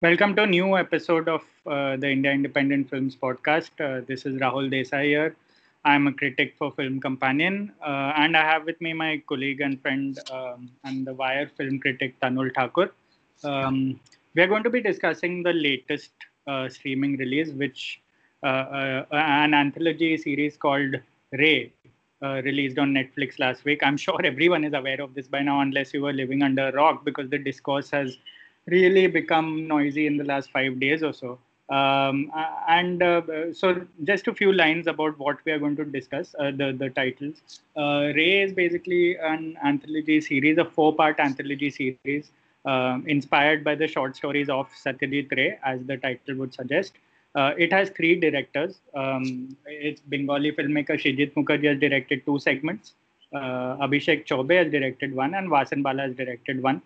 Welcome to a new episode of the India Independent Films podcast. This is Rahul Desai here. I'm a critic for Film Companion and I have with me my colleague and friend and the Wire film critic Tanul Thakur. We're going to be discussing the latest streaming release, which an anthology series called Ray, released on Netflix last week. I'm sure everyone is aware of this by now, unless you were living under a rock, because the discourse has really become noisy in the last 5 days or so. So just a few lines about what we are going to discuss, the titles. Ray is basically an anthology series, a four-part anthology series inspired by the short stories of Satyajit Ray, as the title would suggest. It has three directors. It's Bengali filmmaker Srijit Mukherji has directed two segments. Abhishek Chaubey has directed one and Vasan Bala has directed one.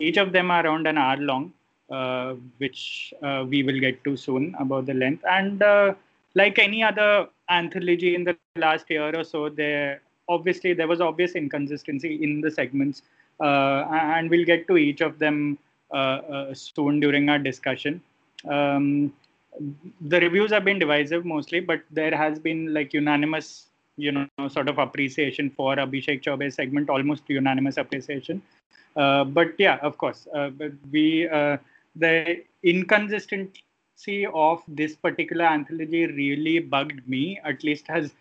Each of them are around an hour long, which we will get to soon about the length. And like any other anthology in the last year or so, there was obvious inconsistency in the segments. And we'll get to each of them soon during our discussion. The reviews have been divisive mostly, but there has been like unanimous, sort of appreciation for Abhishek Chaubey's segment, almost unanimous appreciation. But yeah, of course, the inconsistency of this particular anthology really bugged me, at least as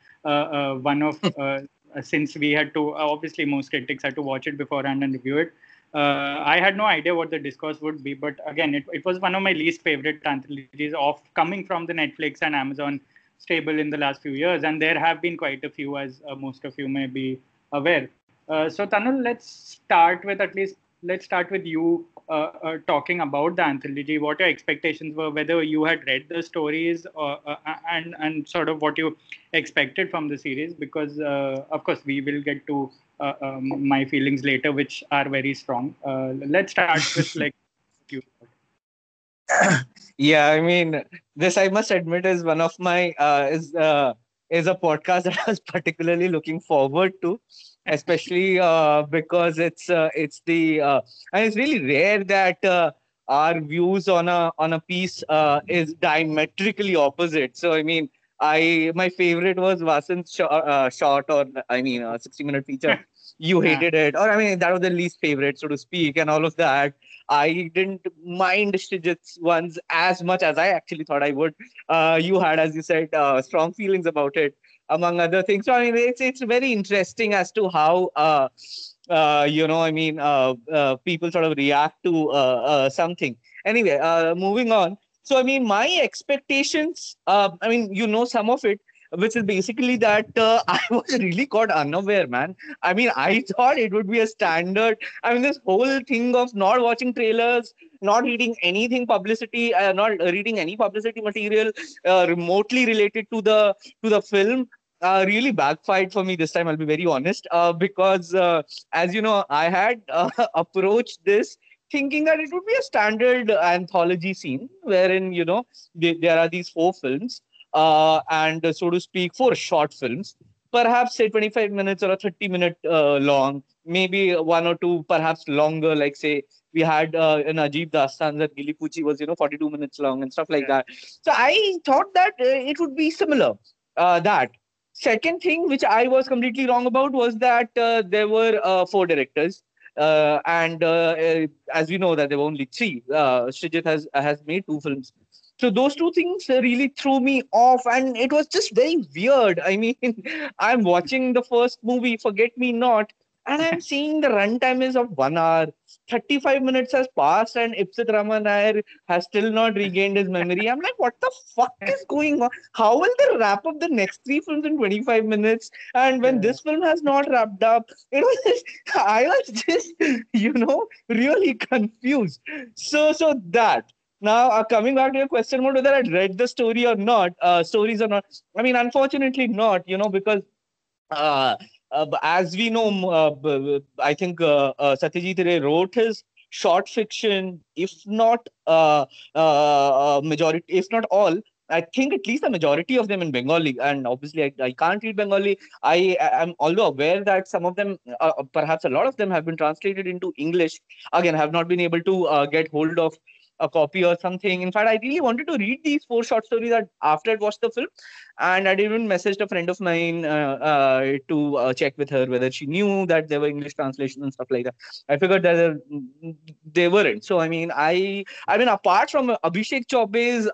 since we had to, obviously most critics had to watch it beforehand and review it. I had no idea what the discourse would be, but again, it was one of my least favorite anthologies coming from the Netflix and Amazon stable in the last few years. And there have been quite a few, as most of you may be aware. So Tanul, let's start with you talking about the anthology, what your expectations were, whether you had read the stories and sort of what you expected from the series, because of course we will get to my feelings later, which are very strong. Let's start with like you. Yeah, I mean, this I must admit is one of my is a podcast that I was particularly looking forward to, especially because it's and it's really rare that our views on a piece is diametrically opposite. So I mean, my favorite was Vasan's short, or I mean, 60-minute feature. You hated it, or I mean, that was the least favorite, so to speak, and all of that. I didn't mind Srijit's ones as much as I actually thought I would. You had, as you said, strong feelings about it, among other things. So I mean, it's very interesting as to how people sort of react to something. Anyway, moving on. So I mean, my expectations. I mean, some of it, which is basically that I was really caught unaware, man. I mean, I thought it would be a standard. I mean, this whole thing of not watching trailers, not reading anything publicity, not reading any publicity material remotely related to the film, really backfired for me this time. I'll be very honest, because as you know, I had approached this thinking that it would be a standard anthology scene, wherein there are these four films. And so to speak, four short films, perhaps say 25 minutes or a 30-minute long, maybe one or two, perhaps longer. Like say we had an Ajeeb Daastaan that Geeli Pucchi was, 42 minutes long and stuff like that. So I thought that it would be similar. That second thing, which I was completely wrong about, was that there were four directors. As we know that there were only three. Srijit has made two films. So those two things really threw me off, and it was just very weird. I mean, I'm watching the first movie, Forget Me Not, and I'm seeing the runtime is of 1 hour. 35 minutes has passed and Ipsit Raman Nair has still not regained his memory. I'm like, what the fuck is going on? How will they wrap up the next three films in 25 minutes? And when this film has not wrapped up, I was just really confused. So that. Now, coming back to your question about whether I'd read the story or not, stories or not, I mean, unfortunately not, because as we know, I think Satyajit Ray wrote his short fiction, majority, if not all, I think at least the majority of them in Bengali. And obviously, I can't read Bengali. I am although aware that some of them, perhaps a lot of them have been translated into English, again, have not been able to get hold of a copy or something. In fact, I really wanted to read these 4 short stories that after I watched the film, and I even messaged a friend of mine to check with her whether she knew that there were English translations and stuff like that. I figured that they weren't. So, I mean, apart from Abhishek Chaubey's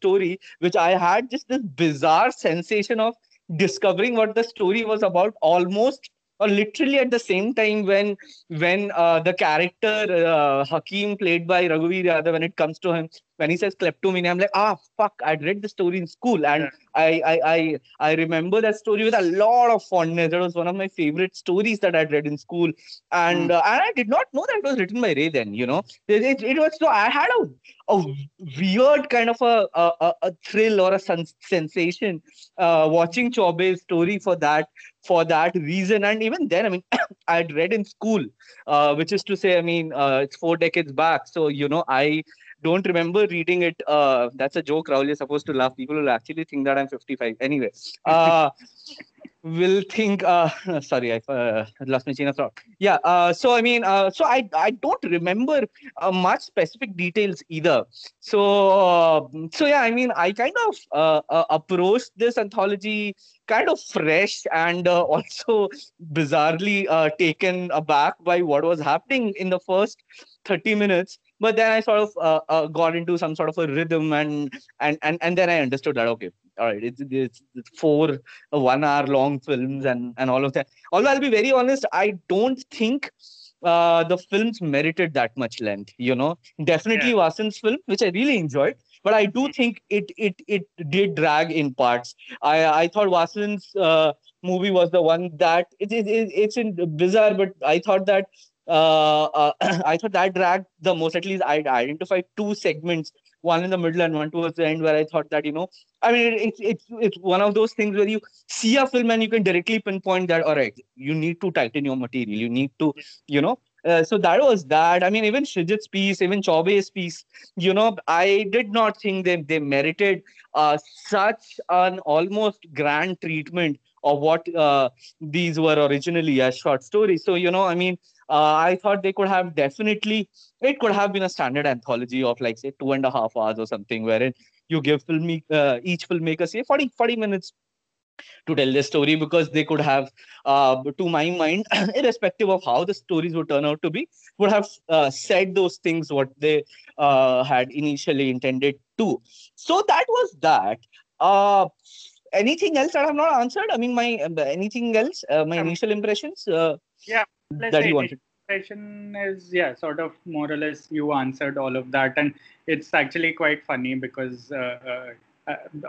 story, which I had just this bizarre sensation of discovering what the story was about almost or literally at the same time when the character Hakim, played by Raghuvir Yadav, when it comes to him, when he says kleptomania, I'm like, fuck, I'd read the story in school. And I remember that story with a lot of fondness. That was one of my favorite stories that I'd read in school. And and I did not know that it was written by Ray then, you know. It was, so I had a weird kind of a thrill or a sensation watching Chaubey's story for that reason. And even then, I mean, I'd read in school, which is to say, it's 4 decades back. So, you know, I don't remember reading it. That's a joke, Rahul. You're supposed to laugh. People will actually think that I'm 55. Anyway, will think, sorry, I lost my chain of thought. Yeah. So I don't remember much specific details either. So yeah, I kind of approached this anthology kind of fresh and also bizarrely taken aback by what was happening in the first 30 minutes. But then I sort of got into some sort of a rhythm, and then I understood that, okay, all right, it's 4 one-hour-long films and all of that. Although I'll be very honest, I don't think the films merited that much length, you know. Definitely, yeah. Vasan's film, which I really enjoyed, but I do think it did drag in parts. I thought Vasan's movie was the one that it's bizarre, but I thought that. I thought that dragged the most. At least I'd identified 2 segments, one in the middle and one towards the end, where I thought that, you know, it's one of those things where you see a film and you can directly pinpoint that, all right, you need to tighten your material, you need to, you know. So that was that. Even Srijit's piece, even Chaubey's piece, you know, I did not think they merited such an almost grand treatment of what these were originally as short stories. So, you know, I thought they could have definitely, it could have been a standard anthology of like, say, 2.5 hours or something, wherein you give each filmmaker, say, 40 minutes to tell their story, because they could have, to my mind, irrespective of how the stories would turn out to be, would have said those things what they had initially intended to. So that was that. Anything else that I have not answered? Anything else? My initial impressions? Yeah. That you wanted. Question is, yeah, sort of more or less you answered all of that, and it's actually quite funny because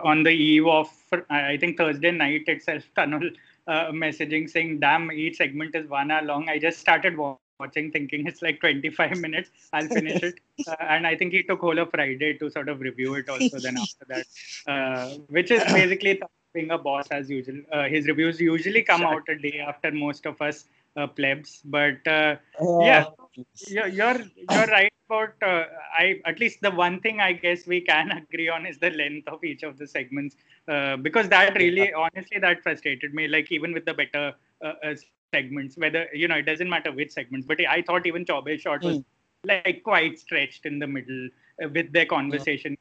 on the eve of, I think, Thursday night itself, Tanul messaging saying, damn, each segment is 1 hour long. I just started watching thinking it's like 25 minutes, I'll finish it. And I think he took whole of Friday to sort of review it also then after that, which is basically being a boss as usual. His reviews usually come out a day after most of us plebs, but yeah, you're right about at least the one thing I guess we can agree on is the length of each of the segments, because that really, honestly, that frustrated me. Like, even with the better segments, whether, you know, it doesn't matter which segments, but I thought even Chaubey's short was like quite stretched in the middle with their conversation.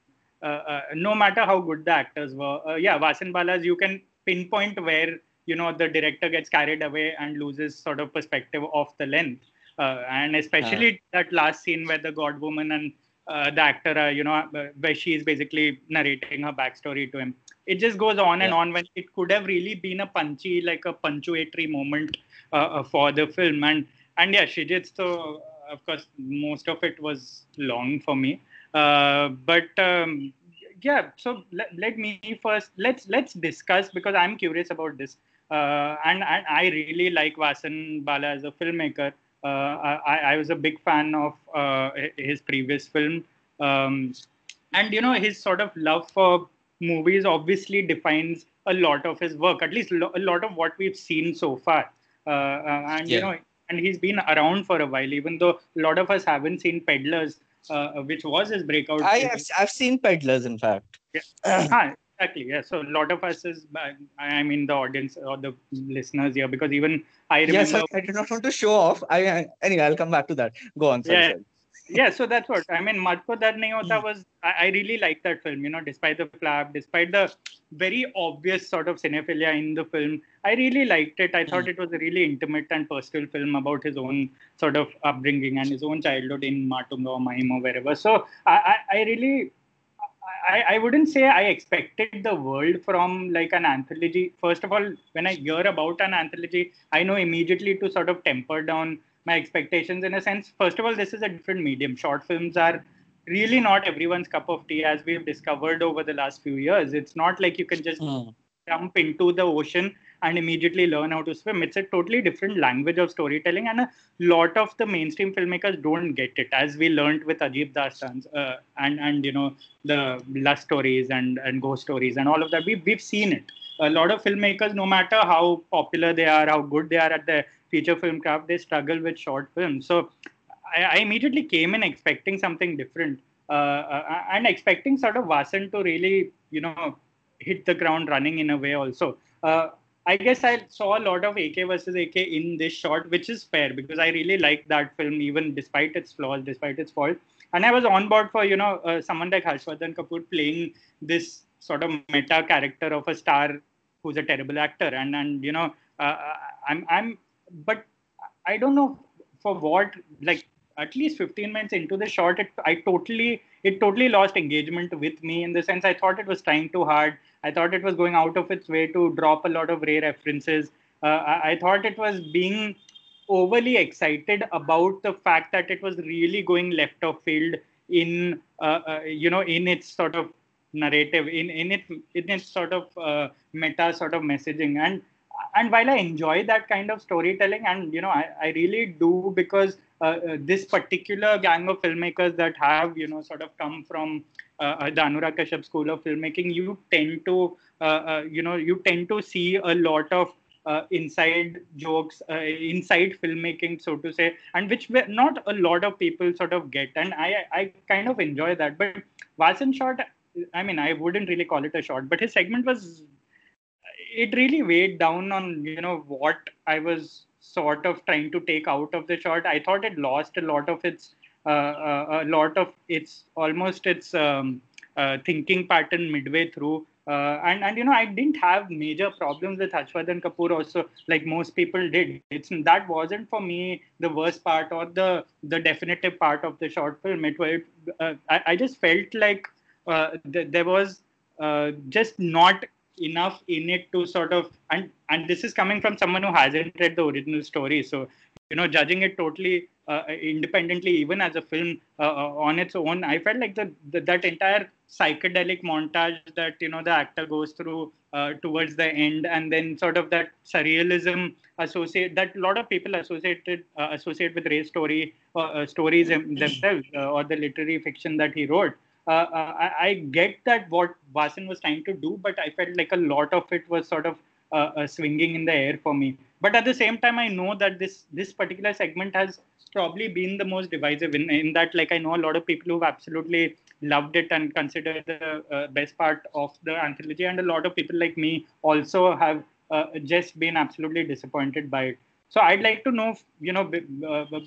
No matter how good the actors were, yeah, Vasan Bala's, you can pinpoint where, you know, the director gets carried away and loses sort of perspective of the length. And especially that last scene where the god woman and the actor, you know, where she is basically narrating her backstory to him. It just goes on and on when it could have really been a punchy, like a punctuatory moment for the film. And yeah, Srijit, so of course, most of it was long for me. Yeah, so let me first, let's discuss, because I'm curious about this. And I really like Vasan Bala as a filmmaker. I was a big fan of his previous film. And, you know, his sort of love for movies obviously defines a lot of his work, at least a lot of what we've seen so far. You know, and he's been around for a while, even though a lot of us haven't seen Peddlers, which was his breakout. I've seen Peddlers, in fact. Yeah. Exactly. Yeah. So a lot of us is, I mean, the audience or the listeners here, because even I remember. Yes, I did not want to show off. Anyway, I'll come back to that. Go on. Sorry, yeah. Sorry. Yeah, so that's what I mean. Mard Ko Dard Nahin Hota was, I really liked that film, you know, despite the flap, despite the very obvious sort of cinephilia in the film. I really liked it. I thought it was a really intimate and personal film about his own sort of upbringing and his own childhood in Matunga or Mahim or wherever. So I wouldn't say I expected the world from like an anthology. First of all, when I hear about an anthology, I know immediately to sort of temper down my expectations in a sense. First of all, this is a different medium. Short films are really not everyone's cup of tea, as we've discovered over the last few years. It's not like you can just jump into the ocean and immediately learn how to swim. It's a totally different language of storytelling, and a lot of the mainstream filmmakers don't get it, as we learned with Ajeeb Daastaan and you know, the lust stories and ghost stories and all of that. We've seen it. A lot of filmmakers, no matter how popular they are, how good they are at their feature film craft, they struggle with short films. So I immediately came in expecting something different and expecting sort of Vasan to really, you know, hit the ground running in a way also. I guess I saw a lot of AK versus AK in this short, which is fair because I really liked that film, even despite its flaws, despite its faults. And I was on board for, you know, someone like Harshvardhan Kapoor playing this sort of meta character of a star who's a terrible actor. And you know, but I don't know for what, like at least 15 minutes into the short, it totally lost engagement with me, in the sense I thought it was trying too hard. I thought it was going out of its way to drop a lot of Ray references. I thought it was being overly excited about the fact that it was really going left of field in, you know, in its sort of narrative, in its sort of meta sort of messaging. And while I enjoy that kind of storytelling, and, you know, I really do, because this particular gang of filmmakers that have, you know, sort of come from the Anurag Kashyap school of filmmaking, you tend to, see a lot of inside jokes, inside filmmaking, so to say, and which not a lot of people sort of get. And I kind of enjoy that. But Vasan short, I mean, I wouldn't really call it a short, but his segment was... It really weighed down on, you know, what I was sort of trying to take out of the short. I thought it lost a lot of its thinking pattern midway through. And you know, I didn't have major problems with Harshvardhan Kapoor also, like most people did. That wasn't for me the worst part or the definitive part of the short film. I just felt like there was just not enough in it to sort of, and this is coming from someone who hasn't read the original story, so, you know, judging it totally independently, even as a film on its own, I felt like that entire psychedelic montage that, you know, the actor goes through towards the end, and then sort of that surrealism that a lot of people associate with Ray's story stories themselves or the literary fiction that he wrote. I get that what Vasan was trying to do, but I felt like a lot of it was sort of swinging in the air for me. But at the same time, I know that this particular segment has probably been the most divisive in that, like, I know a lot of people who've absolutely loved it and considered the best part of the anthology, and a lot of people like me also have just been absolutely disappointed by it. So I'd like to know, you know,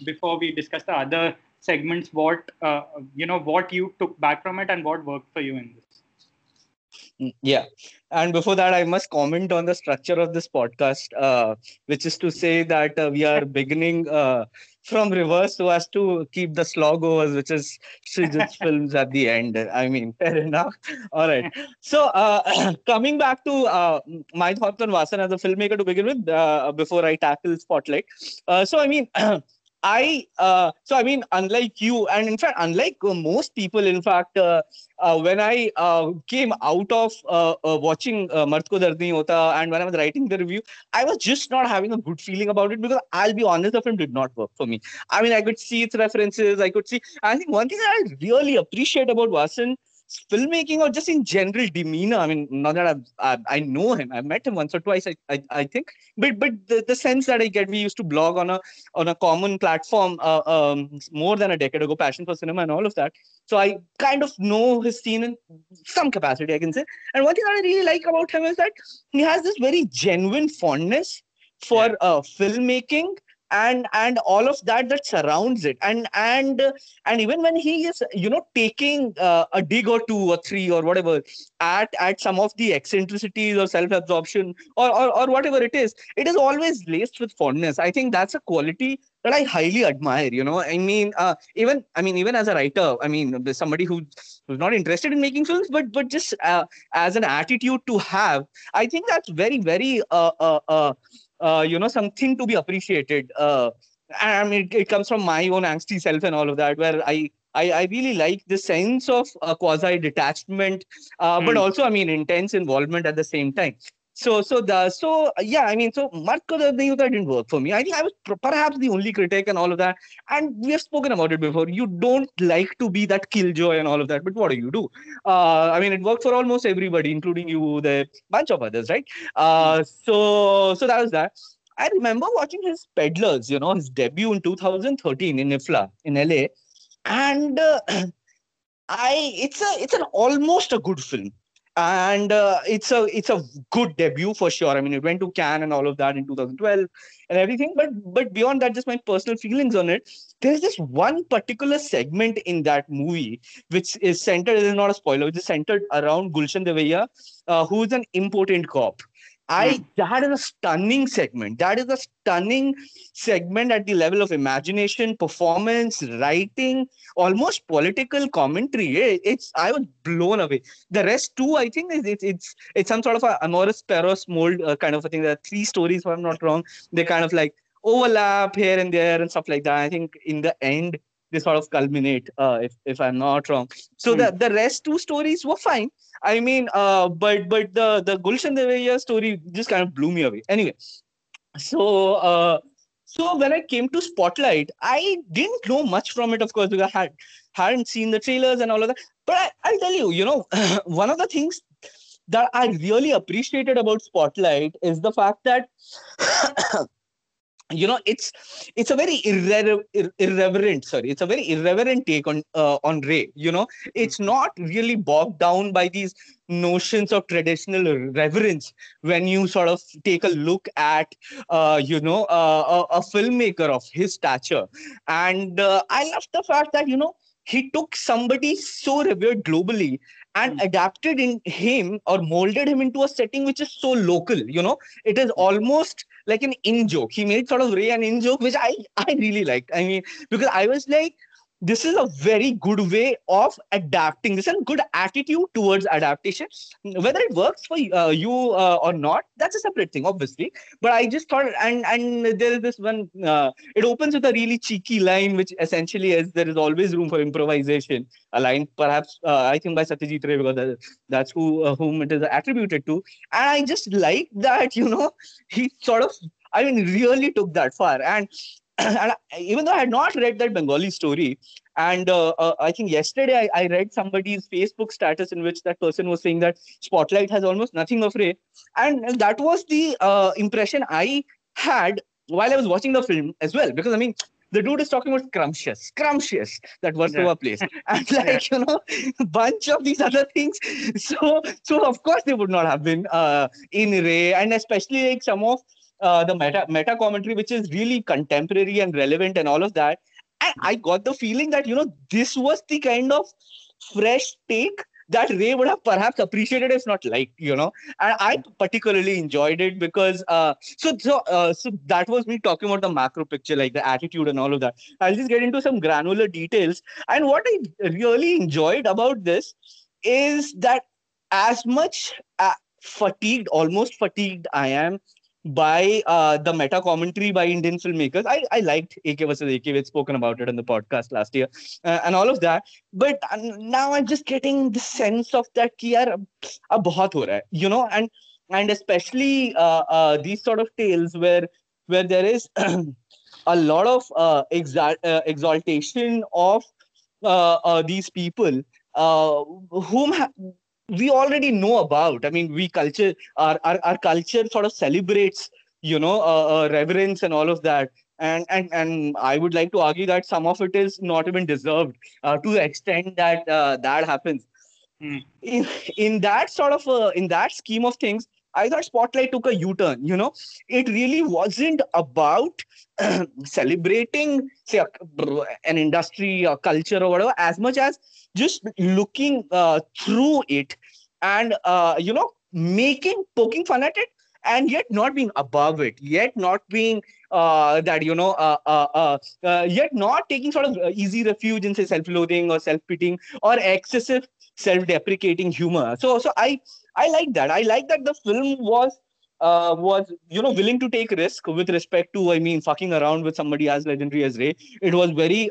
before we discuss the other segments, what you know, what you took back from it and what worked for you in this. Yeah, and before that, I must comment on the structure of this podcast, which is to say that we are beginning from reverse so as to keep the slog overs, which is Srijit's films at the end. I mean, fair enough. All right. So coming back to my thoughts on Vasan as a filmmaker to begin with, before I tackle Spotlight. So, unlike you, and in fact, unlike most people, in fact, when I came out of watching Mard Ko Dard Nahin Hota, and when I was writing the review, I was just not having a good feeling about it, because I'll be honest, the film did not work for me. I mean, I could see its references. I think one thing that I really appreciate about Vasan's filmmaking, or just in general demeanor, I mean, not that I know him, I've met him once or twice, I think, but the sense that I get, we used to blog on a common platform more than a decade ago, Passion for Cinema and all of that, so I kind of know his scene in some capacity, I can say. And one thing that I really like about him is that he has this very genuine fondness for filmmaking, and all of that surrounds it, and even when he is taking a dig or two or three or whatever at some of the eccentricities or self-absorption or whatever it is always laced with fondness. I think that's a quality that I highly admire. Even as a writer, somebody who's not interested in making films, but just as an attitude to have, I think that's very, very something to be appreciated. It comes from my own angsty self and all of that, where I really like the sense of quasi-detachment, but also, intense involvement at the same time. So Mard Ko Dard Nahin Hota didn't work for me. I think I was perhaps the only critic and all of that. And we have spoken about it before. You don't like to be that killjoy and all of that, but what do you do? It worked for almost everybody, including you, the bunch of others, right? So that was that. I remember watching his Peddlers, his debut in 2013 in NIFLA in LA. And it's an almost a good film. And it's a good debut for sure. It went to Cannes and all of that in 2012 and everything. But beyond that, just my personal feelings on it. There's this one particular segment in that movie which is centered. It is not a spoiler. It is centered around Gulshan Devaiah, who is an impotent cop. That is a stunning segment. That is a stunning segment at the level of imagination, performance, writing, almost political commentary. I was blown away. The rest too, I think, it's some sort of a amorous Perros mold kind of a thing. There are three stories, if I'm not wrong. They kind of like overlap here and there and stuff like that. I think in the end, they sort of culminate, if I'm not wrong. So the rest two stories were fine. But the Gulshan Devaiah story just kind of blew me away. Anyway, so when I came to Spotlight, I didn't know much from it, of course, because I hadn't seen the trailers and all of that. But I'll tell you, one of the things that I really appreciated about Spotlight is the fact that it's a very irreverent take on Ray. It's not really bogged down by these notions of traditional reverence when you sort of take a look at a filmmaker of his stature. And I love the fact that he took somebody so revered globally and adapted in him or molded him into a setting which is so local. It is almost like an in-joke. He made sort of Ray an in-joke, which I really liked. Because I was like, this is a very good way of adapting. This is a good attitude towards adaptation. Whether it works for you or not, that's a separate thing, obviously. But I just thought, and there is this one, it opens with a really cheeky line, which essentially is, there is always room for improvisation. A line perhaps, I think by Satyajit Ray, because that's whom it is attributed to. And I just like that, he sort of, really took that far. And even though I had not read that Bengali story, and I think yesterday I read somebody's Facebook status in which that person was saying that Spotlight has almost nothing of Ray. And that was the impression I had while I was watching the film as well. Because, the dude is talking about scrumptious, that word over place. And bunch of these other things. So of course, they would not have been in Ray. And especially like some of the meta commentary, which is really contemporary and relevant and all of that. And I got the feeling that, this was the kind of fresh take that Ray would have perhaps appreciated, if not liked, And I particularly enjoyed it because, so that was me talking about the macro picture, like the attitude and all of that. I'll just get into some granular details. And what I really enjoyed about this is that as much almost fatigued I am by the meta commentary by Indian filmmakers. I liked AK versus AK. We'd spoken about it on the podcast last year and all of that. But now I'm just getting the sense of that, bahut ho raha hai, and especially these sort of tales where there is a lot of exaltation of these people whom we already know about. We culture, our culture sort of celebrates, reverence and all of that. And I would like to argue that some of it is not even deserved to the extent that that happens. In that scheme of things, I thought Spotlight took a U-turn, you know. It really wasn't about celebrating, say, an industry or culture or whatever, as much as just looking through it and, you know, poking fun at it, and yet not being above it, yet not being that, you know, yet not taking sort of easy refuge in, say, self-loathing or self-pitying or excessive self-deprecating humor. So I like that. I like that the film was, you know, willing to take risk with respect to, I mean, fucking around with somebody as legendary as Ray. It was very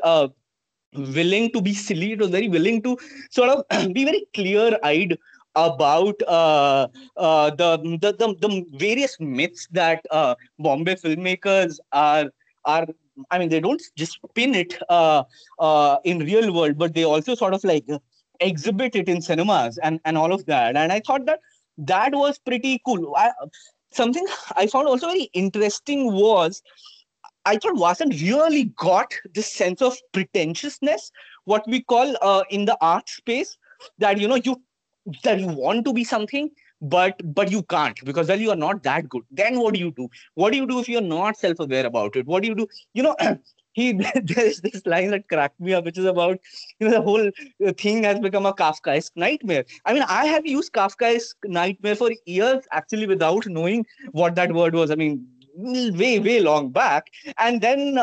willing to be silly. It was very willing to sort of be very clear-eyed about the various myths that Bombay filmmakers are. I mean, they don't just spin it in real world, but they also sort of like exhibit it in cinemas and all of that. And I thought that was pretty cool. Something I found also very interesting was, I thought Vasan really got this sense of pretentiousness, what we call in the art space, that, you know, you want to be something, but you can't, because then you are not that good. Then what do you do? What do you do if you're not self-aware about it? What do you do? You know, there's this line that cracked me up, which is about, you know, the whole thing has become a Kafkaesque nightmare. I mean, I have used Kafkaesque nightmare for years, actually, without knowing what that word was. I mean, way, way long back. And then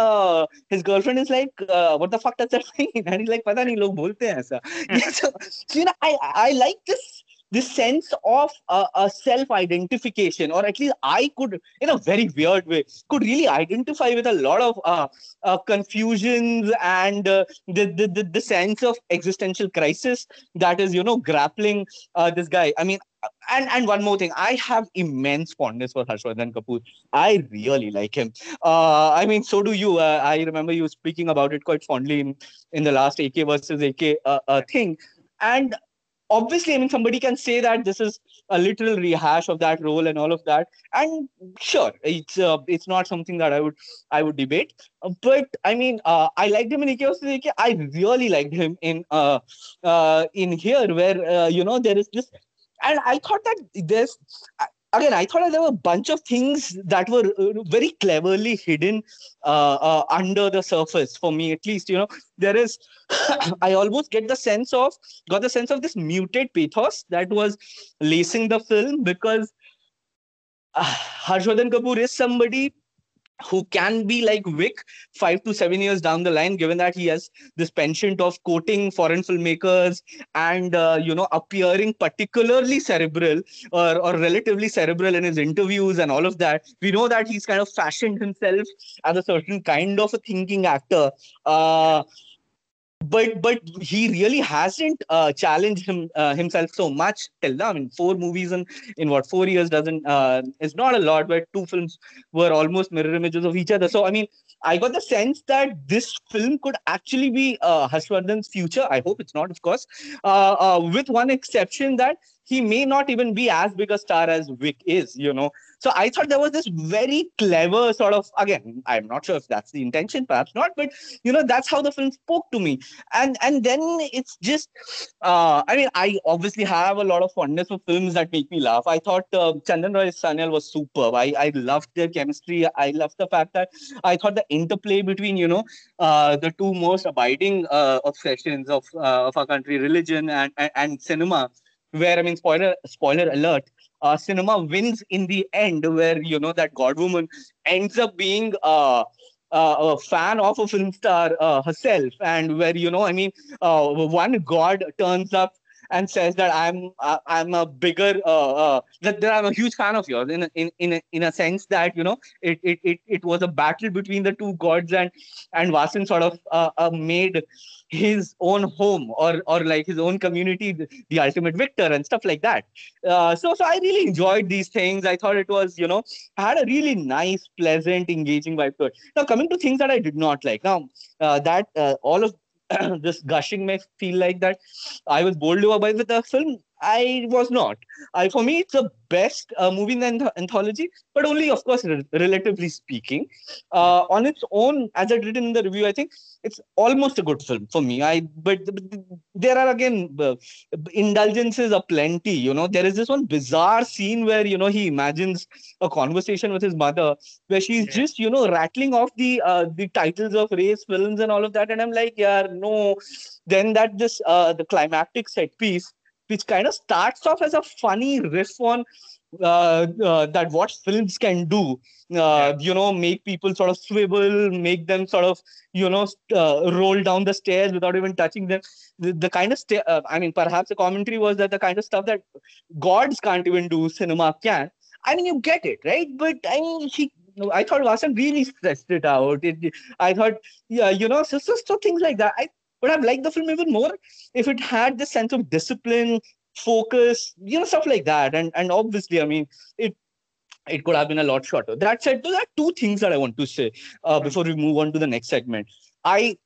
his girlfriend is like, what the fuck does that mean? And he's like, pata nahi, log bolte hain aisa. Yeah, so, you know, I like this sense of a self-identification, or at least I could, in a very weird way, could really identify with a lot of confusions and the sense of existential crisis that is, you know, grappling this guy. I mean, and one more thing, I have immense fondness for Harshvardhan Kapoor. I really like him. I mean, so do you. I remember you speaking about it quite fondly in the last AK versus AK thing. And obviously, I mean, somebody can say that this is a literal rehash of that role and all of that. And sure, it's not something that I would debate. But I mean, I liked him in AK versus AK. I really liked him in here, where, you know, there is this. And I thought that there were a bunch of things that were very cleverly hidden under the surface, for me at least. You know, there is, I almost got the sense of this muted pathos that was lacing the film, because Harshvardhan Kapoor is somebody who can be like Vic 5 to 7 years down the line, given that he has this penchant of quoting foreign filmmakers and, you know, appearing particularly cerebral or relatively cerebral in his interviews and all of that. We know that he's kind of fashioned himself as a certain kind of a thinking actor. But he really hasn't challenged himself so much till now. I mean, 4 movies in what, 4 years is not a lot, but 2 films were almost mirror images of each other. So, I mean, I got the sense that this film could actually be Harshvardhan's future. I hope it's not, of course, with one exception, that he may not even be as big a star as Vic is, you know. So I thought there was this very clever sort of, again, I'm not sure if that's the intention, perhaps not, but, you know, that's how the film spoke to me. And then it's just, I mean, I obviously have a lot of fondness for films that make me laugh. I thought Chandan Roy Sanyal was superb. I loved their chemistry. I loved the fact that I thought the interplay between, you know, the two most abiding obsessions of our country, religion and cinema, where, I mean, spoiler alert, cinema wins in the end, where, you know, that godwoman ends up being a fan of a film star herself, and where, you know, I mean, one god turns up and says that I'm a bigger that I'm a huge fan of yours, in a sense that, you know, it was a battle between the two gods, and Vasan sort of made his own home or like his own community the ultimate victor and stuff like that. So I really enjoyed these things. I thought it was, you know, had a really nice, pleasant, engaging vibe to it. Now, coming to things that I did not like. Now, that all of this gushing may feel like that I was bowled over by the film. I was not. For me, it's the best movie in the anthology, but only, of course, relatively speaking. On its own, as I'd written in the review, I think it's almost a good film for me. But there are, again, indulgences aplenty, you know. There is this one bizarre scene where, you know, he imagines a conversation with his mother, where she's just, you know, rattling off the titles of race films and all of that. And I'm like, yeah, no. Then the climactic set piece, which kind of starts off as a funny riff on that what films can do, you know, make people sort of swivel, make them sort of, you know, roll down the stairs without even touching them. The kind of, perhaps the commentary was that the kind of stuff that gods can't even do, cinema can. I mean, you get it, right? But I mean, I thought Vasan really stressed it out. I thought, yeah, you know, so things like that. But I've liked the film even more if it had this sense of discipline, focus, you know, stuff like that. And obviously, I mean, it could have been a lot shorter. That said, there are two things that I want to say before we move on to the next segment. I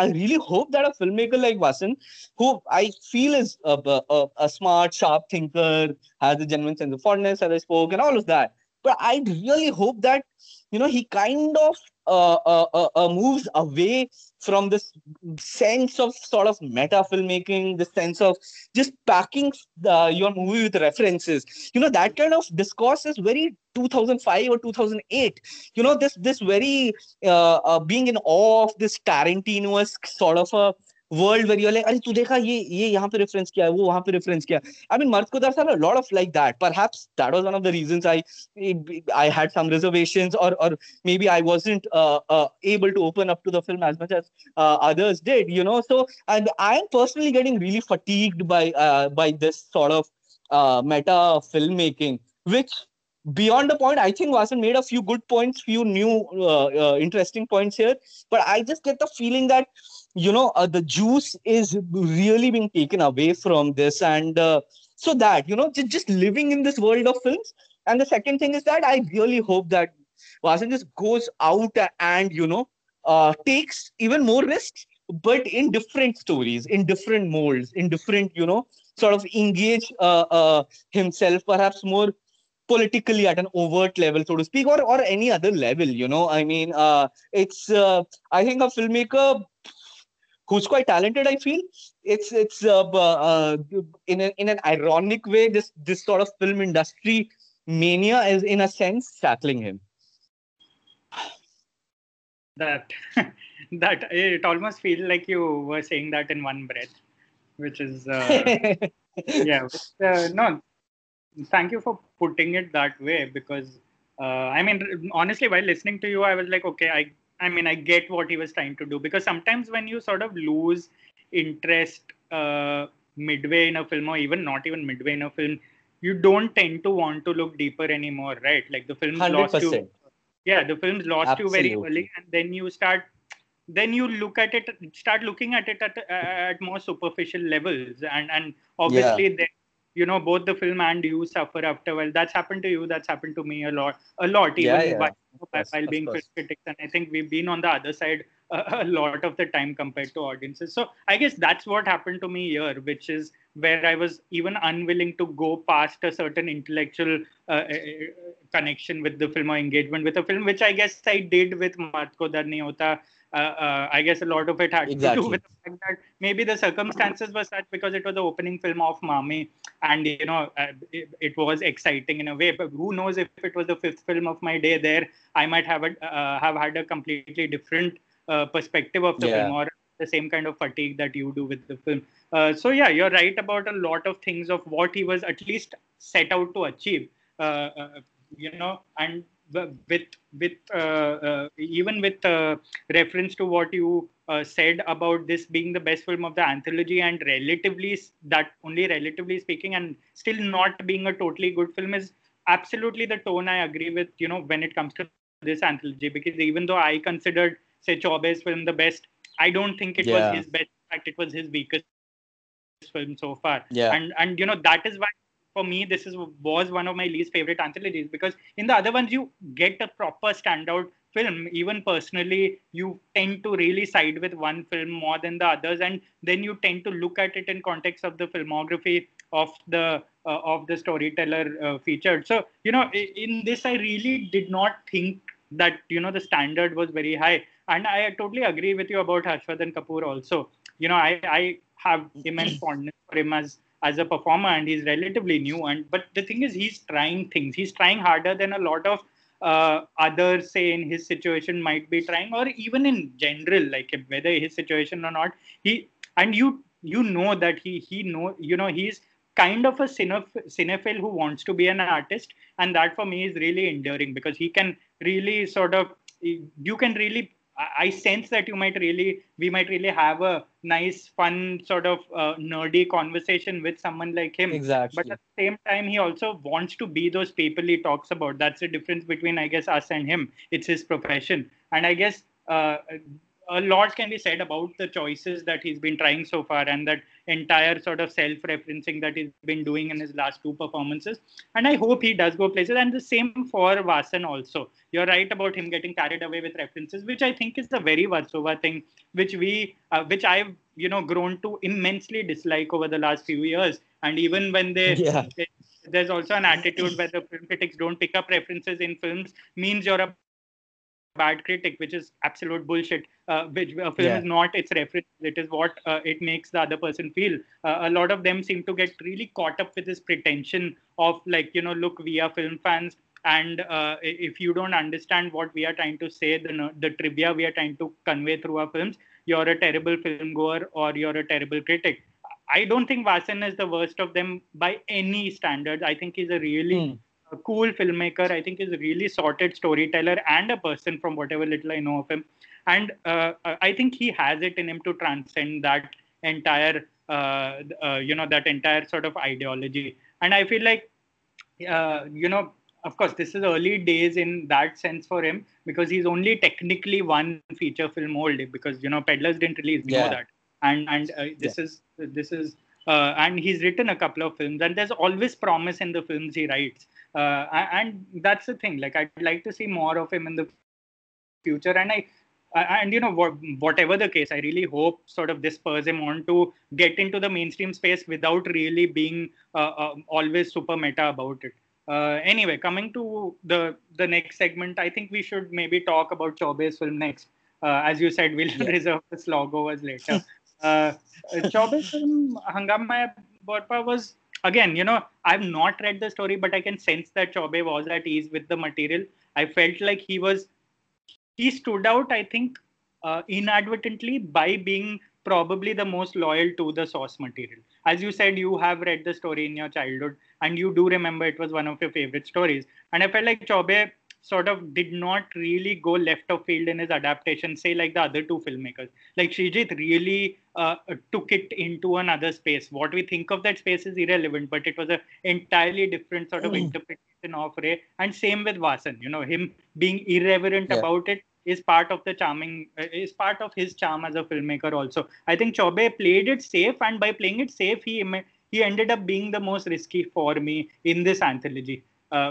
really hope that a filmmaker like Vasan, who I feel is a smart, sharp thinker, has a genuine sense of fondness, as I spoke, and all of that. But I really hope that, you know, he kind of moves away from this sense of sort of meta filmmaking, the sense of just packing your movie with references. You know, that kind of discourse is very 2005 or 2008. You know, this very being in awe of this Tarantino-esque sort of a world where you're like, "Arey, tu dekha, ye yahan pe reference kiya hai, wo wahan pe reference kiya." I mean, Mard Ko Dard had a lot of like that. Perhaps that was one of the reasons I had some reservations, or maybe I wasn't able to open up to the film as much as others did, you know. So I'm personally getting really fatigued by this sort of meta filmmaking, which, beyond the point, I think Vasan made a few good points, few new interesting points here. But I just get the feeling that, you know, the juice is really being taken away from this. And so that, you know, just living in this world of films. And the second thing is that I really hope that Vasan just goes out and, you know, takes even more risks, but in different stories, in different molds, in different, you know, sort of engage himself, perhaps more politically at an overt level, so to speak, or any other level, you know. I mean, it's, I think a filmmaker who's quite talented, I feel. It's in an ironic way, this sort of film industry mania is, in a sense, shackling him. That it almost feels like you were saying that in one breath, which is no. Thank you for putting it that way, because I mean, honestly, while listening to you, I was like, okay, I get what he was trying to do, because sometimes when you sort of lose interest midway in a film, or even not even midway in a film, you don't tend to want to look deeper anymore, right? Like the film's 100%. Lost you. Yeah, the film's lost Absolutely. You very early, and then you start looking at it at more superficial levels, and obviously then, you know, both the film and you suffer after. Well, that's happened to you. That's happened to me a lot. While being film critics, and I think we've been on the other side a lot of the time compared to audiences. So I guess that's what happened to me here, which is where I was even unwilling to go past a certain intellectual connection with the film, or engagement with the film, which I guess I did with Mard Ko Dard Nahin Hota. I guess a lot of it had to do with the fact that maybe the circumstances were such, because it was the opening film of MAMI, and, you know, it was exciting in a way. But who knows, if it was the fifth film of my day there, I might have had a completely different perspective of the film, or the same kind of fatigue that you do with the film. So yeah, you're right about a lot of things of what he was at least set out to achieve, you know, and with reference to what you said about this being the best film of the anthology, and relatively speaking, and still not being a totally good film, is absolutely the tone I agree with, you know, when it comes to this anthology. Because even though I considered, say, Chaubey's film the best, I don't think it was his best. In fact, it was his weakest film so far. Yeah. And you know, that is why, for me, this was one of my least favorite anthologies, because in the other ones, you get a proper standout film. Even personally, you tend to really side with one film more than the others, and then you tend to look at it in context of the filmography of the storyteller featured. So, you know, in this, I really did not think that, you know, the standard was very high. And I totally agree with you about Harshvardhan Kapoor also. You know, I have immense fondness for him as a performer, and he's relatively new. But the thing is, he's trying things. He's trying harder than a lot of others, say, in his situation might be trying, or even in general, like whether his situation or not. You know that he's kind of a cinephile who wants to be an artist, and that for me is really enduring, because he can really sort of, you can really, I sense that we might really have a nice, fun, sort of nerdy conversation with someone like him. Exactly. But at the same time, he also wants to be those people he talks about. That's the difference between, I guess, us and him. It's his profession. And I guess a lot can be said about the choices that he's been trying so far, and that entire sort of self-referencing that he's been doing in his last two performances. And I hope he does go places. And the same for Vasan also. You're right about him getting carried away with references, which I think is a very Varsova thing, which I've, you know, grown to immensely dislike over the last few years. And even when there's also an attitude where the film critics don't pick up references in films means you're a bad critic, which is absolute bullshit. Which a film is not its reference, it is what it makes the other person feel. A lot of them seem to get really caught up with this pretension of, like, you know, look, we are film fans, and if you don't understand what we are trying to say, the trivia we are trying to convey through our films, you're a terrible film goer or you're a terrible critic. I don't think Vasan is the worst of them by any standards. I think he's a really cool filmmaker. I think he's a really sorted storyteller and a person, from whatever little I know of him. And I think he has it in him to transcend that entire, that entire sort of ideology. And I feel like, of course, this is early days in that sense for him, because he's only technically one feature film old, because, you know, Peddlers didn't release before that. And he's written a couple of films, and there's always promise in the films he writes. And that's the thing. Like, I'd like to see more of him in the future. And you know, whatever the case, I really hope sort of this spurs him on to get into the mainstream space without really being always super meta about it. Anyway, coming to the next segment, I think we should maybe talk about Chaubey's film next. As you said, we'll reserve the slog overs later. Chaubey's film, Hangama Borpa, was, again, you know, I've not read the story, but I can sense that Chaubey was at ease with the material. I felt like he stood out, I think, inadvertently by being probably the most loyal to the source material. As you said, you have read the story in your childhood, and you do remember it was one of your favorite stories. And I felt like Chaubey sort of did not really go left of field in his adaptation, say, like the other two filmmakers. Like, Srijit really took it into another space. What we think of that space is irrelevant, but it was an entirely different sort of interpretation of Ray. And same with Vasan, you know, him being irreverent about it is part of the charming, is part of his charm as a filmmaker also. I think Chaubey played it safe, and by playing it safe, he ended up being the most risky for me in this anthology.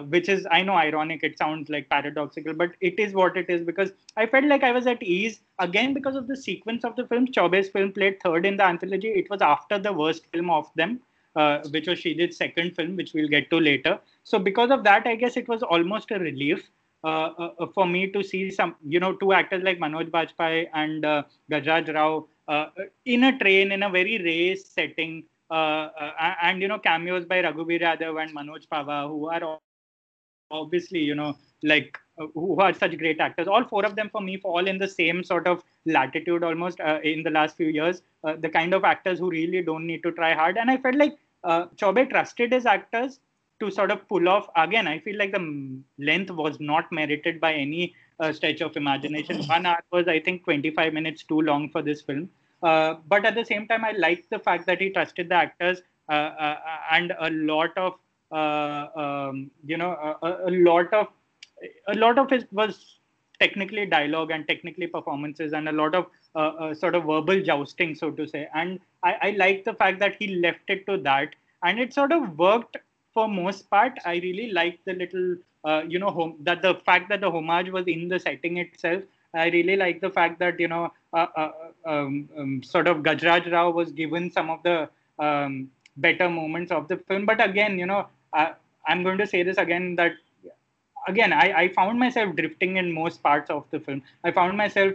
Which is, I know, ironic, it sounds like paradoxical, but it is what it is, because I felt like I was at ease, again, because of the sequence of the films. Chaubey's film played third in the anthology. It was after the worst film of them, which was Srijit's second film, which we'll get to later. So because of that, I guess it was almost a relief for me to see some, you know, two actors like Manoj Bajpayee and Gajraj Rao in a train, in a very race setting, and, you know, cameos by Raghuvir Yadav and Manoj Pahwa, who are obviously, you know, like, who are such great actors. All four of them, for me, fall in the same sort of latitude almost in the last few years. The kind of actors who really don't need to try hard. And I felt like Chaubey trusted his actors to sort of pull off. Again, I feel like the length was not merited by any stretch of imagination. 1 hour was, I think, 25 minutes too long for this film. But at the same time, I liked the fact that he trusted the actors, and a lot of, a lot of it was technically dialogue and technically performances, and a lot of sort of verbal jousting, so to say. And I liked the fact that he left it to that, and it sort of worked for most part. I really liked the little, the fact that the homage was in the setting itself. I really like the fact that, you know, sort of Gajraj Rao was given some of the better moments of the film. But again, you know, I'm going to say this again, that again, I found myself drifting in most parts of the film. I found myself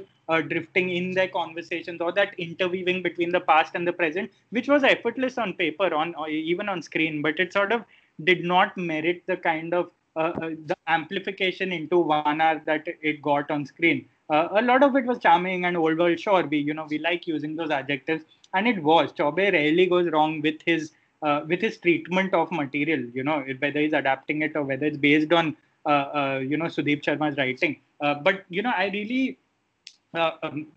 drifting in their conversations, or that interweaving between the past and the present, which was effortless on paper, on or even on screen, but it sort of did not merit the kind of the amplification into 1 hour that it got on screen. A lot of it was charming and old world, sure. We like using those adjectives, and it was. Chaubey rarely goes wrong with his treatment of material. You know, whether he's adapting it or whether it's based on Sudeep Sharma's writing. But you know, I really.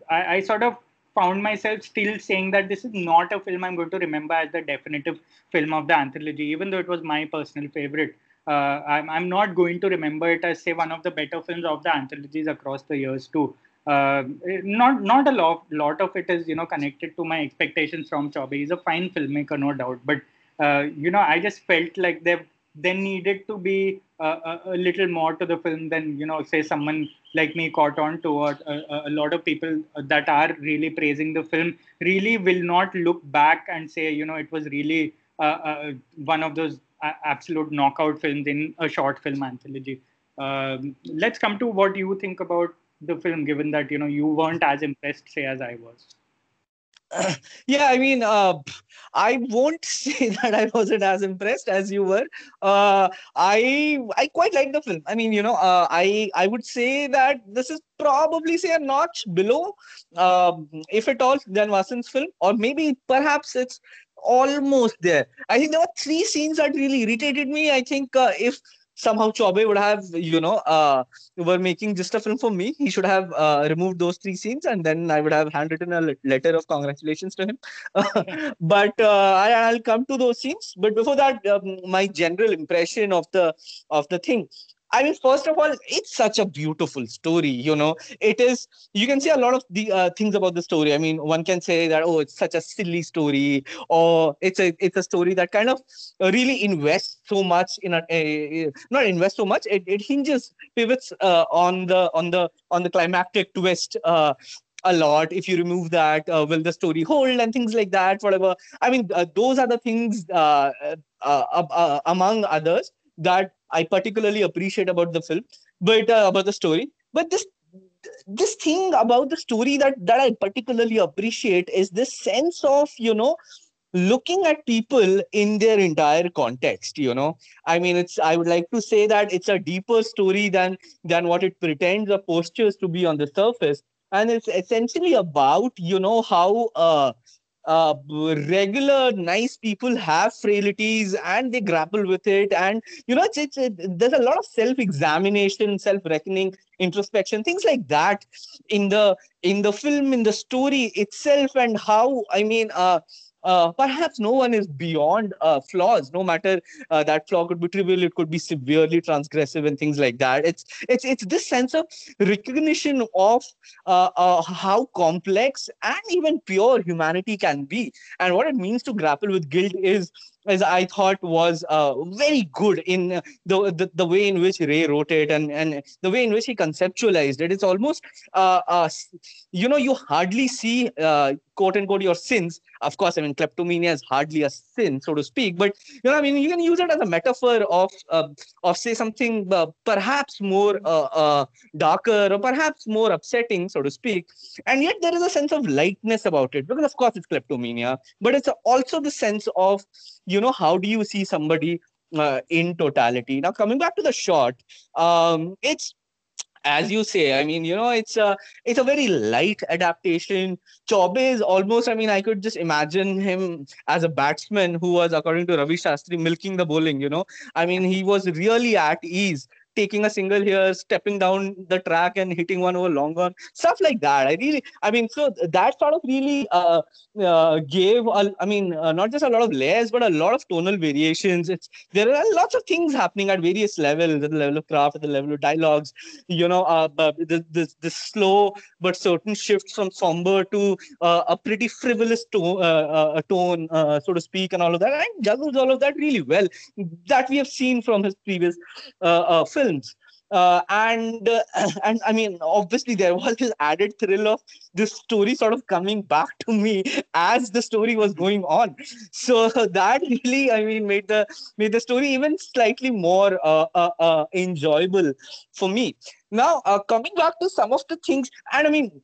I sort of found myself still saying that this is not a film I'm going to remember as the definitive film of the anthology, even though it was my personal favorite. I'm not going to remember it as, say, one of the better films of the anthologies across the years too. Not a lot of it is, you know, connected to my expectations from Chaubey. He's a fine filmmaker, no doubt, but you know, I just felt like there needed to be a little more to the film than, you know, say someone like me caught on to, or a lot of people that are really praising the film really will not look back and say, you know, it was really one of those absolute knockout films in a short film anthology. Let's come to what you think about the film, given that, you know, you weren't as impressed, say, as I was. Yeah, I mean, I won't say that I wasn't as impressed as you were. I quite liked the film. I mean, you know, I would say that this is probably, say, a notch below, if at all, than Vasan's film, or maybe perhaps it's almost there. I think there were three scenes that really irritated me. I think if somehow Chaubey would have, you know, were making just a film for me, he should have removed those three scenes, and then I would have handwritten a letter of congratulations to him. But I'll come to those scenes. But before that, my general impression of the thing. I mean, first of all, it's such a beautiful story, you know. It is, you can say a lot of the things about the story. I mean, one can say that, oh, it's such a silly story, or it's a story that kind of really invests so much in it hinges, pivots on the climactic twist a lot. If you remove that, will the story hold, and things like that, whatever. I mean, those are the things, among others, that I particularly appreciate about the film, but about the story. But this thing about the story that I particularly appreciate is this sense of, you know, looking at people in their entire context, you know. I mean, I would like to say that it's a deeper story than what it pretends or postures to be on the surface. And it's essentially about, you know, how regular, nice people have frailties, and they grapple with it. And, you know, there's a lot of self-examination, self-reckoning, introspection, things like that in the film, in the story itself. And how, I mean, perhaps no one is beyond flaws, no matter that flaw could be trivial, it could be severely transgressive, and things like that. It's this sense of recognition of how complex and even pure humanity can be, and what it means to grapple with guilt is I thought was very good in the way in which Ray wrote it, and the way in which he conceptualized it. It's almost, you know, you hardly see, quote unquote, your sins. Of course, I mean, kleptomania is hardly a sin, so to speak. But, you know, I mean, you can use it as a metaphor of say, something perhaps more darker, or perhaps more upsetting, so to speak. And yet there is a sense of lightness about it, because, of course, it's kleptomania. But it's also the sense of, you know, how do you see somebody in totality? Now, coming back to the shot, it's, as you say, I mean, you know, it's a very light adaptation. Chaubey is almost, I mean, I could just imagine him as a batsman who was, according to Ravi Shastri, milking the bowling, you know. I mean, he was really at ease, taking a single here, stepping down the track and hitting one over long on, stuff like that. So that sort of really gave, not just a lot of layers, but a lot of tonal variations. There are lots of things happening at various levels, at the level of craft, at the level of dialogues, you know, the slow but certain shifts from somber to a pretty frivolous tone, so to speak, and all of that. And juggles all of that really well, that we have seen from his previous films. And I mean, obviously there was this added thrill of this story sort of coming back to me as the story was going on. So that really, I mean, made the story even slightly more enjoyable for me. Now, coming back to some of the things, and I mean,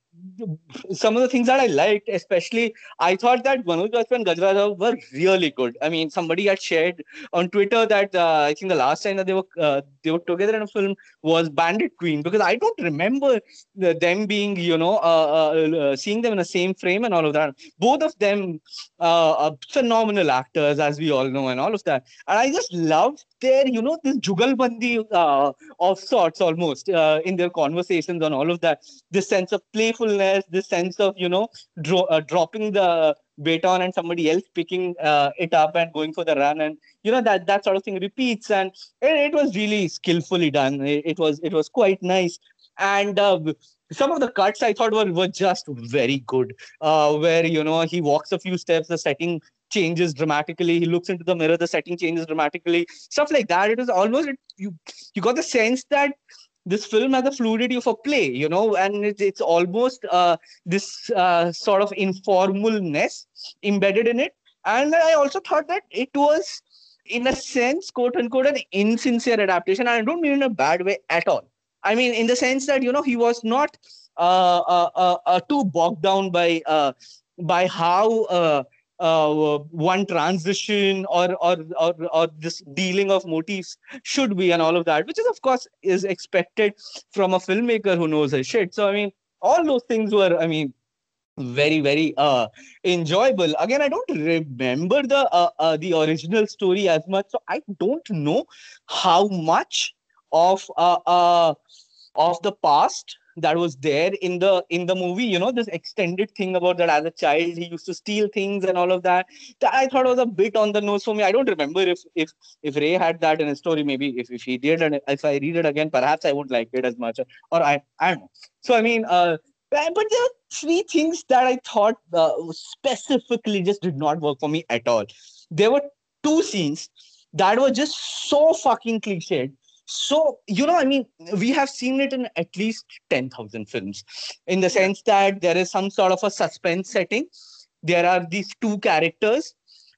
some of the things that I liked, especially, I thought that Manoj Bajpayee and Gajraj Rao were really good. I mean, somebody had shared on Twitter that I think the last time that they were together in a film was Bandit Queen, because I don't remember them being, seeing them in the same frame and all of that. Both of them are phenomenal actors, as we all know, and all of that. And I just loved their, this jugalbandi of sorts almost in their conversations on all of that. This sense of playfulness, this sense of, dropping the baton and somebody else picking it up and going for the run, and that sort of thing repeats, and it was really skillfully done. It was quite nice. And some of the cuts I thought were just very good, where he walks a few steps, the setting changes dramatically, he looks into the mirror, the setting changes dramatically, stuff like that. It was almost, you got the sense that this film has the fluidity of a play, and it's almost this sort of informalness embedded in it. And I also thought that it was, in a sense, quote unquote, an insincere adaptation. And I don't mean in a bad way at all. I mean, in the sense that, he was not too bogged down by how one transition or this dealing of motifs should be and all of that, which is, of course, is expected from a filmmaker who knows his shit. So, I mean, all those things were, I mean, very, very enjoyable. Again, I don't remember the original story as much, so I don't know how much of the past that was there in the movie, this extended thing about that as a child, he used to steal things and all of that. That I thought was a bit on the nose for me. I don't remember if Ray had that in his story. Maybe if he did, and if I read it again, perhaps I would like it as much. Or I don't know. So, I mean, but there are three things that I thought specifically just did not work for me at all. There were two scenes that were just so fucking cliched. So, I mean, we have seen it in at least 10,000 films, in the sense that there is some sort of a suspense setting. There are these two characters.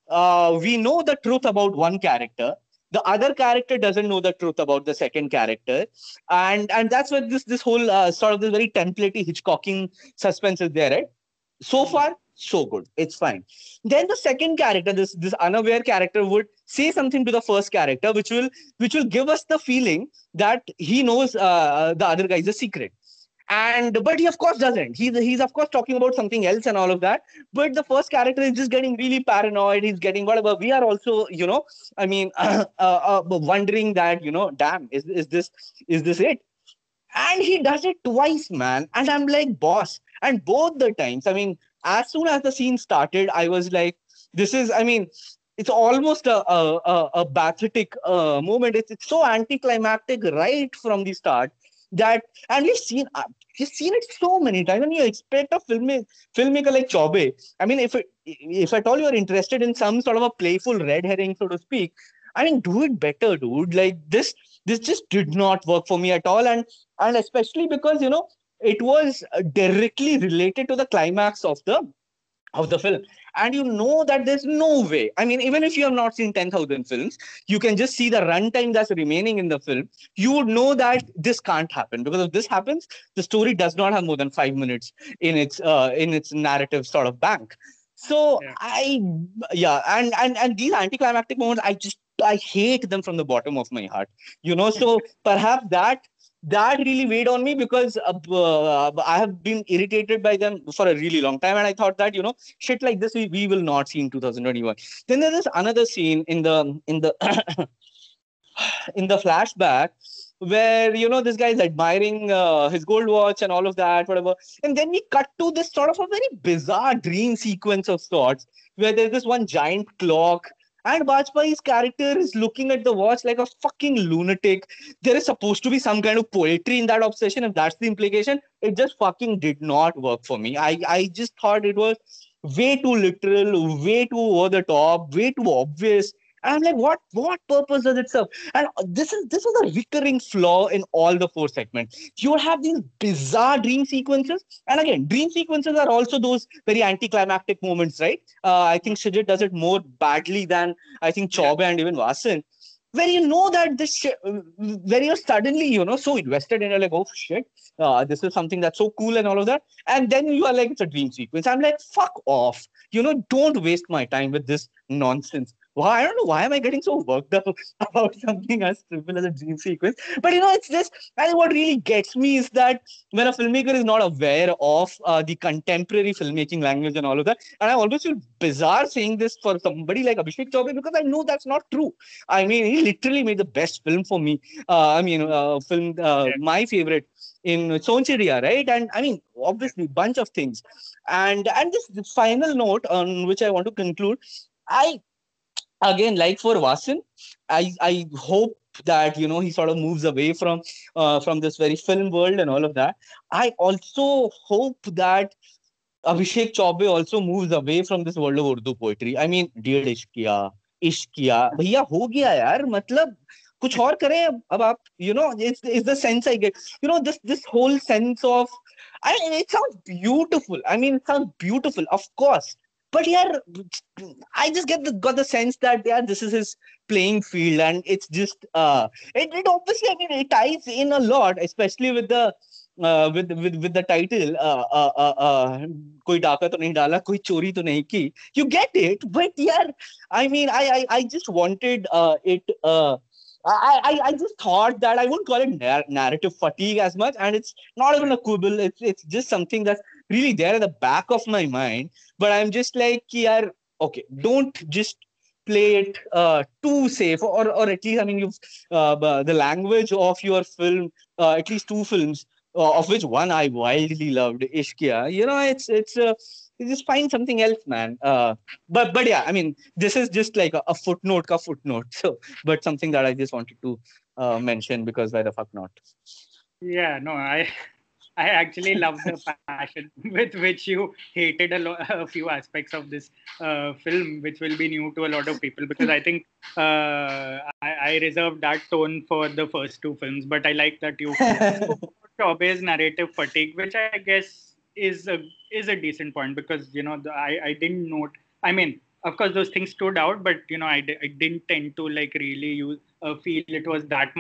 We know the truth about one character. The other character doesn't know the truth about the second character. And that's where this whole sort of this very templatey Hitchcockian suspense is there, right? So far, so good. It's fine. Then the second character, this unaware character, would say something to the first character, which will give us the feeling that he knows the other guy's a secret. But he, of course, doesn't. He's, of course, talking about something else and all of that. But the first character is just getting really paranoid. He's getting whatever. We are also, I mean, wondering that, damn, is this it? And he does it twice, man. And I'm like, boss. And both the times, I mean, as soon as the scene started, I was like, this is, I mean, it's almost a bathetic moment. It's so anticlimactic right from the start that, and we've seen it so many times. And you expect a filmmaker like Chaubey, I mean, if at all you're interested in some sort of a playful red herring, so to speak, I mean, do it better, dude. Like, this just did not work for me at all. And especially because, it was directly related to the climax of the film. And that there's no way. I mean, even if you have not seen 10,000 films, you can just see the runtime that's remaining in the film. You would know that this can't happen, because if this happens, the story does not have more than 5 minutes in its narrative sort of bank. So yeah. And these anticlimactic moments, I hate them from the bottom of my heart. So perhaps that really weighed on me, because I have been irritated by them for a really long time. And I thought that, shit like this, we will not see in 2021. Then there is another scene in the in the flashback where, this guy is admiring his gold watch and all of that, whatever. And then we cut to this sort of a very bizarre dream sequence of sorts, where there's this one giant clock. And Bajpayee's character is looking at the watch like a fucking lunatic. There is supposed to be some kind of poetry in that obsession, if that's the implication. It just fucking did not work for me. I just thought it was way too literal, way too over the top, way too obvious. And I'm like, what purpose does it serve? And this was a recurring flaw in all the four segments. You have these bizarre dream sequences. And again, dream sequences are also those very anticlimactic moments, right? I think Srijit does it more badly than I think Chaubey and even Vasan. Where you know that this shit, where you're suddenly, you know, so invested and you're like, oh shit, this is something that's so cool and all of that. And then you are like, it's a dream sequence. I'm like, fuck off. You know, don't waste my time with this nonsense. Why? I don't know why am I getting so worked up about something as simple as a dream sequence. But you know, it's just, and what really gets me is that when a filmmaker is not aware of the contemporary filmmaking language and all of that, and I always feel bizarre saying this for somebody like Abhishek Chaubey, because I know that's not true. I mean, he literally made the best film for me. My favorite in Sonchiriya, right? And I mean, obviously, bunch of things. And this final note on which I want to conclude, Again, like for Vasan, I hope that, you know, he sort of moves away from this very film world and all of that. I also hope that Abhishek Chaubey also moves away from this world of Urdu poetry. I mean, dear Ishqia, bhaiya ho gaya yaar, matlab kuch aur kare ab aap, you know, it's the sense I get. You know, this whole sense of, it sounds beautiful. I mean, it sounds beautiful, of course. But yeah, I just got the sense that this is his playing field, and it's just it obviously, I mean, it ties in a lot, especially with the title "Koi Daka to Nahi Dala, Koi Chori to Nahi Ki." You get it, but yeah, I mean, I just wanted it. I just thought that I wouldn't call it narrative fatigue as much, and it's not even a quibble. It's just something that's really there at the back of my mind. But I'm just like, yaar, okay, don't just play it too safe, or at least, I mean, you've the language of your film, at least two films, of which one I wildly loved, Ishqia. You know, you just find something else, man. But yeah, I mean, this is just like a footnote ka footnote. So, but something that I just wanted to mention, because why the fuck not? Yeah, no, I actually love the passion with which you hated a few aspects of this film, which will be new to a lot of people, because I think I reserved that tone for the first two films. But I like that you Chaubey's narrative fatigue, which I guess is a decent point, because, you know, I didn't note, I mean, of course those things stood out, but, you know, I didn't tend to like really feel it was that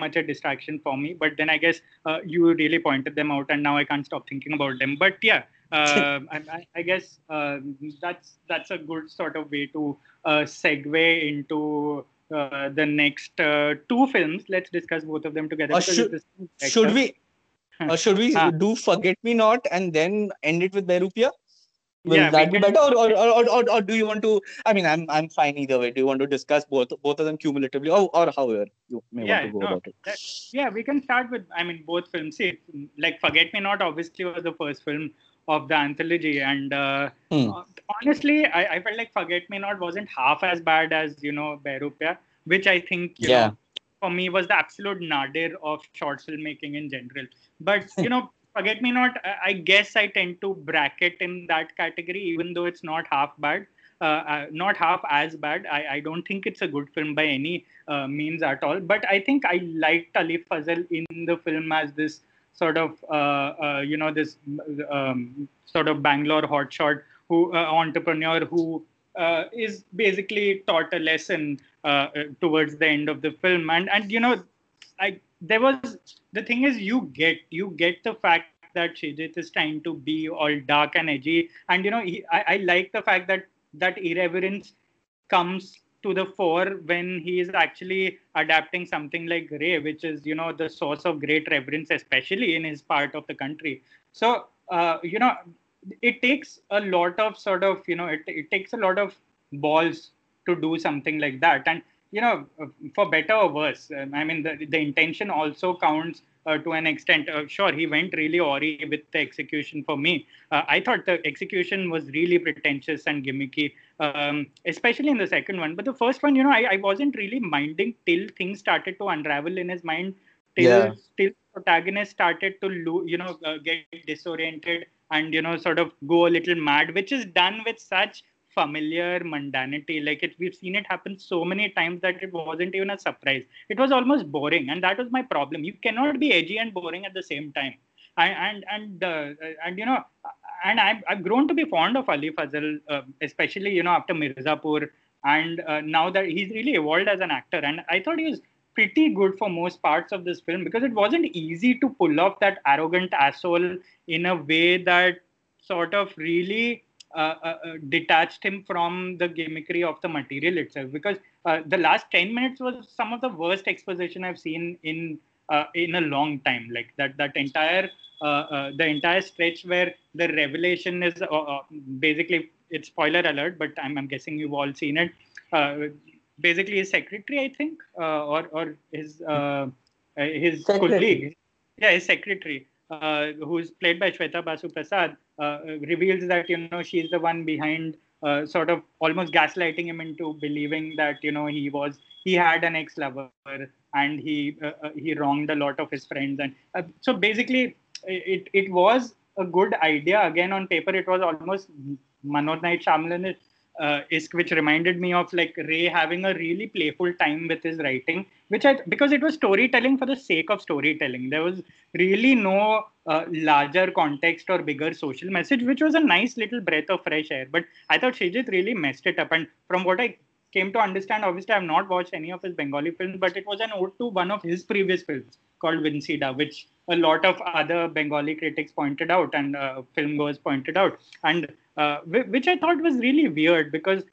much a distraction for me. But then I guess you really pointed them out, and now I can't stop thinking about them. But yeah, I guess that's a good sort of way to segue into the next two films. Let's discuss both of them together. Should we do Forget Me Not and then end it with Bairupiya? Will that be better? Or do you want to? I mean, I'm fine either way. Do you want to discuss both of them cumulatively, or however you may want to go about it? We can start with, I mean, both films. See, like Forget Me Not obviously was the first film of the anthology, and honestly, I felt like Forget Me Not wasn't half as bad as, you know, Bairupiya, which I think you know, for me was the absolute nadir of short filmmaking in general. But, you know, Forget Me Not, I guess I tend to bracket in that category, even though it's not half bad, not half as bad. I don't think it's a good film by any means at all. But I think I liked Ali Fazal in the film as this sort of, you know, this sort of Bangalore hotshot entrepreneur who is basically taught a lesson towards the end of the film. And you know, the thing is, you get the fact that Srijit is trying to be all dark and edgy, and, you know, I like the fact that irreverence comes to the fore when he is actually adapting something like Ray, which is, you know, the source of great reverence, especially in his part of the country. So you know, it takes a lot of sort of, you know, it takes a lot of balls to do something like that. And, you know, for better or worse, I mean, the intention also counts to an extent. Sure, he went really awry with the execution for me. I thought the execution was really pretentious and gimmicky, especially in the second one. But the first one, you know, I wasn't really minding till things started to unravel in his mind, till protagonist started to, you know, get disoriented and, you know, sort of go a little mad, which is done with such familiar mundanity. Like we've seen it happen so many times that it wasn't even a surprise. It was almost boring, and that was my problem. You cannot be edgy and boring at the same time. And you know, and I've grown to be fond of Ali Fazal, especially, you know, after Mirzapur, and now that he's really evolved as an actor. And I thought he was pretty good for most parts of this film, because it wasn't easy to pull off that arrogant asshole in a way that sort of really detached him from the gimmickry of the material itself. Because the last 10 minutes was some of the worst exposition I've seen in a long time. Like that entire the entire stretch where the revelation is basically, it's spoiler alert, but I'm guessing you've all seen it. Basically, his secretary, I think, or his colleague, yeah, his secretary, who's played by Shweta Basu Prasad, reveals that, you know, she's the one behind sort of almost gaslighting him into believing that, you know, he had an ex-lover and he wronged a lot of his friends, and so basically it was a good idea. Again, on paper, it was almost Manoj Shyamalan. Which reminded me of like Ray having a really playful time with his writing, because it was storytelling for the sake of storytelling. There was really no larger context or bigger social message, which was a nice little breath of fresh air. But I thought Srijit really messed it up. And from what I came to understand, obviously I've not watched any of his Bengali films, but it was an ode to one of his previous films called Vinsida, which a lot of other Bengali critics pointed out and filmgoers pointed out. And which I thought was really weird, because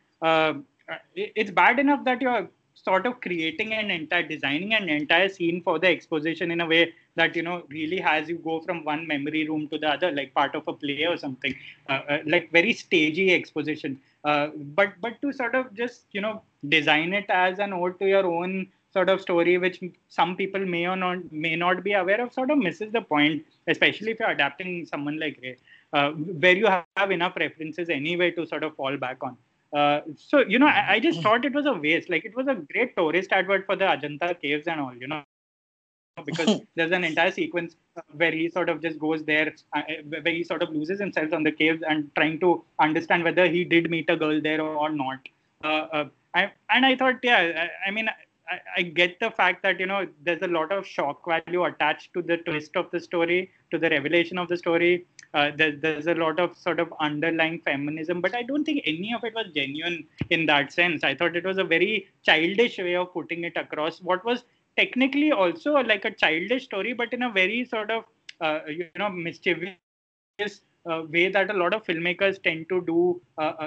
it's bad enough that you're sort of designing an entire scene for the exposition in a way that, you know, really has you go from one memory room to the other, like part of a play or something, like very stagey exposition. But to sort of just, you know, design it as an ode to your own sort of story, which some people may not be aware of, sort of misses the point, especially if you're adapting someone like Ray. Where you have enough references anyway to sort of fall back on. So, you know, I just thought it was a waste. Like, it was a great tourist advert for the Ajanta caves and all, you know, because there's an entire sequence where he sort of just goes there, where he sort of loses himself on the caves and trying to understand whether he did meet a girl there or not. And I thought, yeah, I mean, I get the fact that, you know, there's a lot of shock value attached to the twist of the story, to the revelation of the story. There's a lot of sort of underlying feminism, but I don't think any of it was genuine in that sense. I thought it was a very childish way of putting it across what was technically also like a childish story, but in a very sort of, you know, mischievous way that a lot of filmmakers tend to do,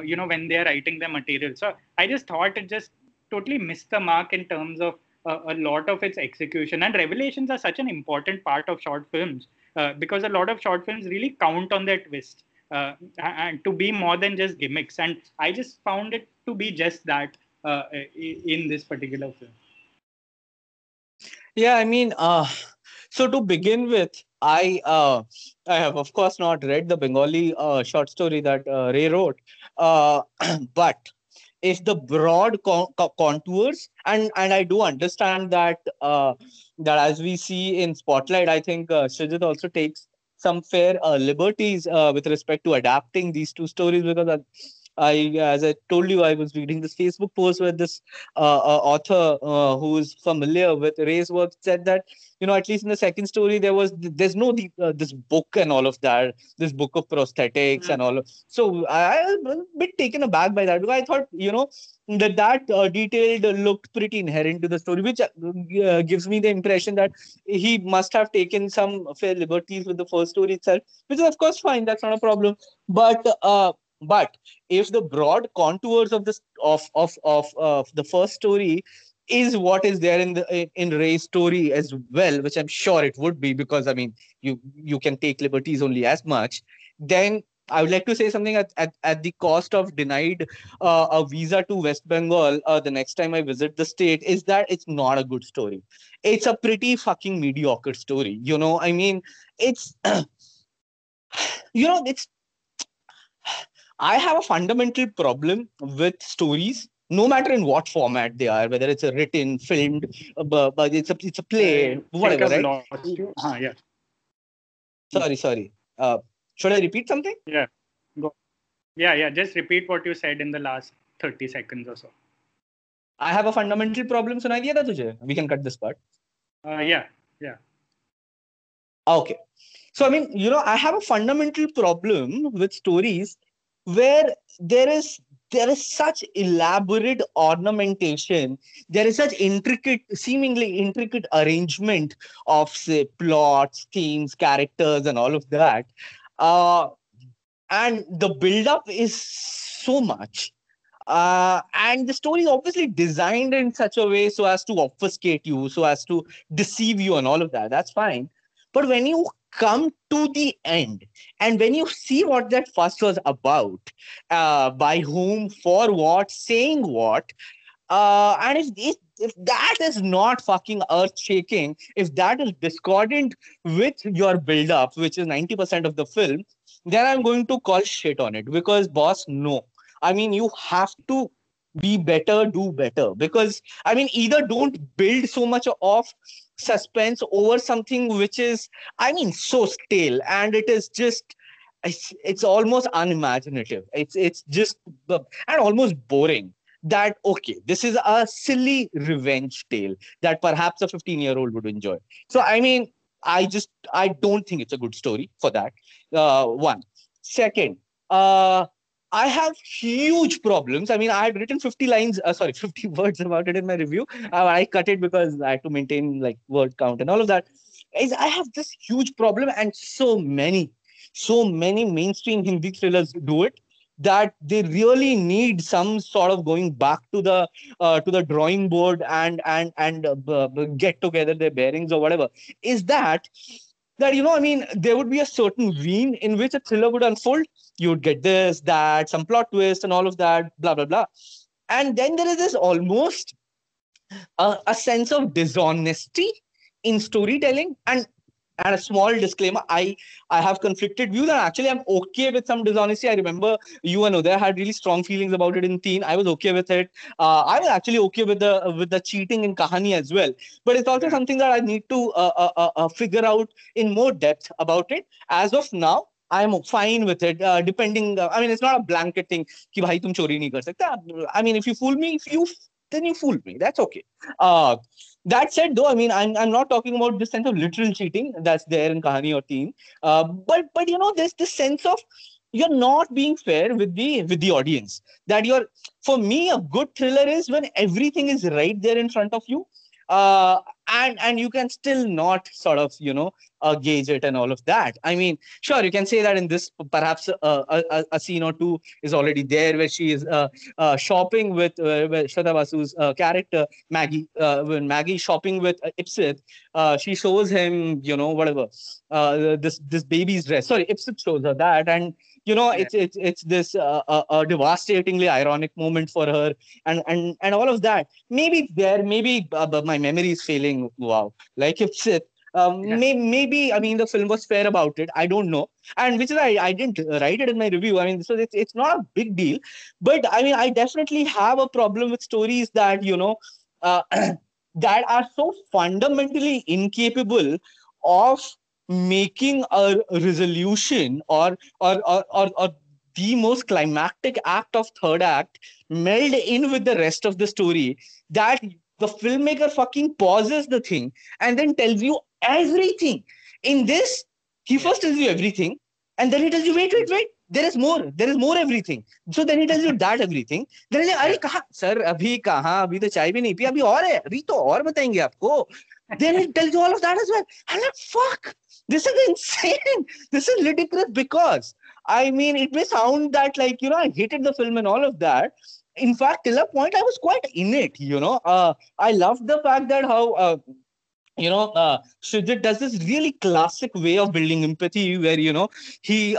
you know, when they're writing their material. So I just thought it just totally missed the mark in terms of a lot of its execution. And revelations are such an important part of short films, because a lot of short films really count on their twist and to be more than just gimmicks. And I just found it to be just that in this particular film. Yeah, I mean, so to begin with, I have, of course, not read the Bengali short story that Ray wrote, but if the broad contours, and I do understand that that as we see in Spotlight, I think Srijit also takes some fair liberties with respect to adapting these two stories, because I, as I told you, I was reading this Facebook post where this author who is familiar with Ray's work said that, you know, at least in the second story, there's no this book and all of that, this book of prosthetics and all of. So I was a bit taken aback by that, because I thought, you know, that detailed looked pretty inherent to the story, which gives me the impression that he must have taken some fair liberties with the first story itself, which is, of course, fine. That's not a problem. But if the broad contours of this of the first story is what is there in Ray's story as well, which I'm sure it would be, because I mean you can take liberties only as much, then I would like to say something at the cost of denied a visa to West Bengal the next time I visit the state, is that it's not a good story. It's a pretty fucking mediocre story, you know. I mean, it's you know, it's. I have a fundamental problem with stories, no matter in what format they are, whether it's a written, filmed, but it's a play, whatever, right? Yeah. Sorry. Should I repeat something? Yeah. Go. Yeah. Just repeat what you said in the last 30 seconds or so. I have a fundamental problem. Sunai diya tha tujhe? We can cut this part. Yeah. Okay. So, I mean, I have a fundamental problem with stories where there is such elaborate ornamentation. There is such seemingly intricate arrangement of, say, plots, themes, characters, and all of that. And the build-up is so much. And the story is obviously designed in such a way so as to obfuscate you, so as to deceive you and all of that. That's fine. But when you come to the end and when you see what that fuss was about, by whom, for what, saying what, and if that is not fucking earth-shaking, if that is discordant with your build-up, which is 90% of the film, then I'm going to call shit on it because, boss, no. I mean, you have to be better, do better. Because, I mean, either don't build so much of suspense over something which is, I mean, so stale. And it is just, it's almost unimaginative. It's just, and almost boring. That, okay, this is a silly revenge tale that perhaps a 15-year-old would enjoy. So, I mean, I don't think it's a good story for that. One. Second, I have huge problems. I mean, I had written 50 words about it in my review. I cut it because I had to maintain word count and all of that. I have this huge problem, and so many mainstream Hindi thrillers do it, that they really need some sort of going back to the drawing board and get together their bearings or whatever. Is that, I mean, there would be a certain vein in which a thriller would unfold. You would get this, that, some plot twist and all of that, blah, blah, blah. And then there is this almost a sense of dishonesty in storytelling. And a small disclaimer, I have conflicted views, and actually I'm okay with some dishonesty. I remember you and Uday had really strong feelings about it in Teen. I was okay with it. I was actually okay with the cheating in Kahani as well. But it's also something that I need to figure out in more depth about it. As of now, I'm fine with it. Depending, I mean, it's not a blanket thing. Ki bhai tum chori nahi kar sakta. I mean, if you fool me, then you fooled me. That's okay. That said, though, I mean, I'm not talking about this sense of literal cheating that's there in Kahani or Teen. But there's this sense of you're not being fair with the audience. That for me, a good thriller is when everything is right there in front of you, and you can still not sort of gauge it and all of that. I mean, sure, you can say that in this perhaps a scene or two is already there where she is shopping with Shweta Basu's character Maggie. When Maggie shopping with Ipsit, she shows him this baby's dress. Sorry, Ipsit shows her that, and it's this a devastatingly ironic moment for her and all of that. Maybe my memory is failing. Wow, like Ipsit. Maybe, I mean, the film was fair about it. I don't know. And which is, I didn't write it in my review. I mean, so it's not a big deal. But I mean, I definitely have a problem with stories that, that are so fundamentally incapable of making a resolution or the most climactic act of third act meld in with the rest of the story, that the filmmaker fucking pauses the thing and then tells you everything. In this, he first tells you everything, and then he tells you, wait, there is more everything. So then he tells you that everything. Then he says, "Arey kaha, sir, abhi kaha, abhi to chai bhi nahi pi, abhi aur hai, abhi to aur batayenge aapko." Then he tells you all of that as well. I'm like, fuck, this is insane. This is ludicrous because, I mean, it may sound that I hated the film and all of that. In fact, till a point, I was quite in it, I loved the fact that how, Srijit does this really classic way of building empathy where, he, it's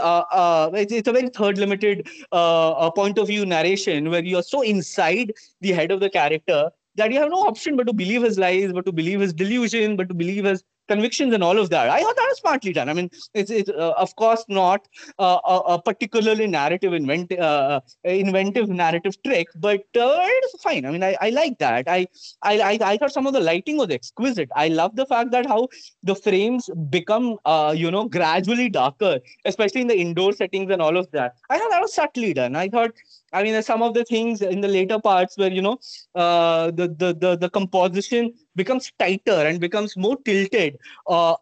a very third limited point of view narration where you're so inside the head of the character that you have no option but to believe his lies, but to believe his delusion, but to believe his convictions and all of that. I thought that was smartly done. I mean, it's of course not a particularly inventive narrative trick, but it's fine. I mean, I like that. I thought some of the lighting was exquisite. I love the fact that how the frames become, gradually darker, especially in the indoor settings and all of that. I thought that that was subtly done. I thought, I mean, some of the things in the later parts where, you know, the composition becomes tighter and becomes more tilted when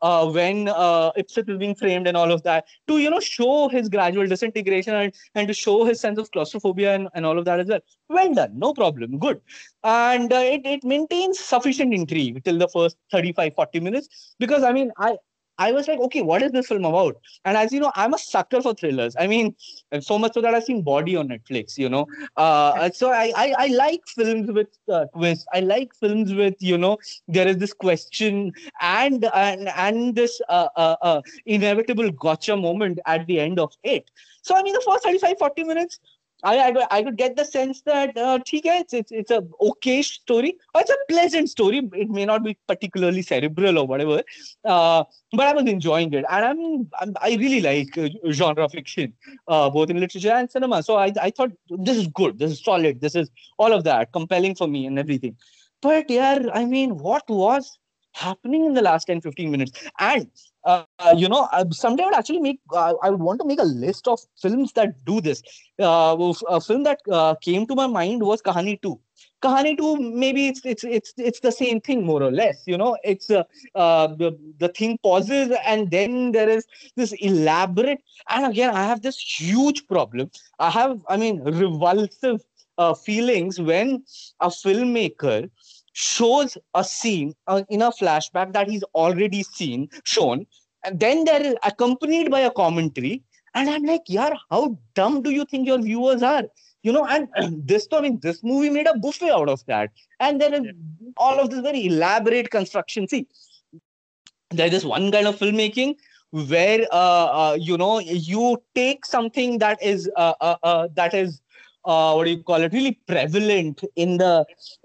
Ipsit is being framed and all of that, to, you know, show his gradual disintegration and to show his sense of claustrophobia and all of that as well. Well done. No problem. Good. And it maintains sufficient intrigue till the first 35-40 minutes, because, I mean, I was like, okay, what is this film about? And as you know, I'm a sucker for thrillers. I mean, so much so that I've seen Body on Netflix, you know. So I like films with twists. I like films with, you know, there is this question and this inevitable gotcha moment at the end of it. So, I mean, the first 35-40 minutes, I could get the sense that it's a okay story, or it's a pleasant story. It may not be particularly cerebral or whatever, but I was enjoying it, and I really like genre fiction, both in literature and cinema. So I thought, this is good, this is solid, this is all of that compelling for me and everything. But yeah, I mean, what was happening in the last 10-15 minutes? And you know, someday I would actually make, I would want to make a list of films that do this. A film that came to my mind was Kahani 2. Kahani 2, maybe it's the same thing, more or less, you know. It's the thing pauses, and then there is this elaborate, and again, I have this huge problem. I have, I mean, revulsive feelings when a filmmaker shows a scene in a flashback that he's already shown, and then there is accompanied by a commentary, and I'm like, yaar, how dumb do you think your viewers are? You know, and this, I mean, this movie made a buffet out of that, and there is all of this very elaborate construction. See, there is one kind of filmmaking where you know, you take something that is what do you call it? Really prevalent you take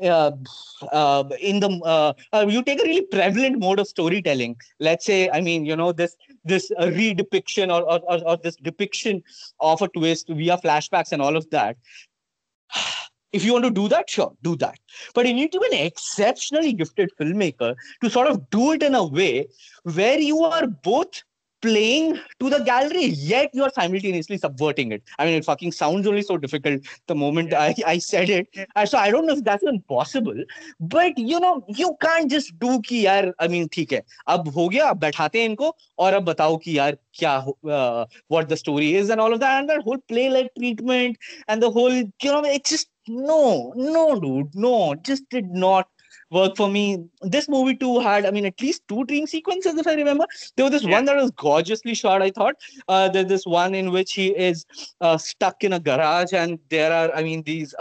a really prevalent mode of storytelling. Let's say, I mean, you know, this redepiction or this depiction of a twist via flashbacks and all of that. If you want to do that, sure, do that. But you need to be an exceptionally gifted filmmaker to sort of do it in a way where you are both playing to the gallery, yet you're simultaneously subverting it. I mean, it fucking sounds only so difficult the moment I said it. Yeah. So I don't know if that's even possible. But, you know, you can't just do ki yaar, I mean, theek hai, ab ho gaya, ab baithate inko, aur ab batao ki yaar, kya, what the story is and all of that. And that whole play-like treatment and the whole, you know, it's just, no, dude, no, just did not work for me. This movie too had, I mean, at least 2 dream sequences, if I remember. There was this one that was gorgeously shot, I thought. There's this one in which he is stuck in a garage, and there are, I mean, these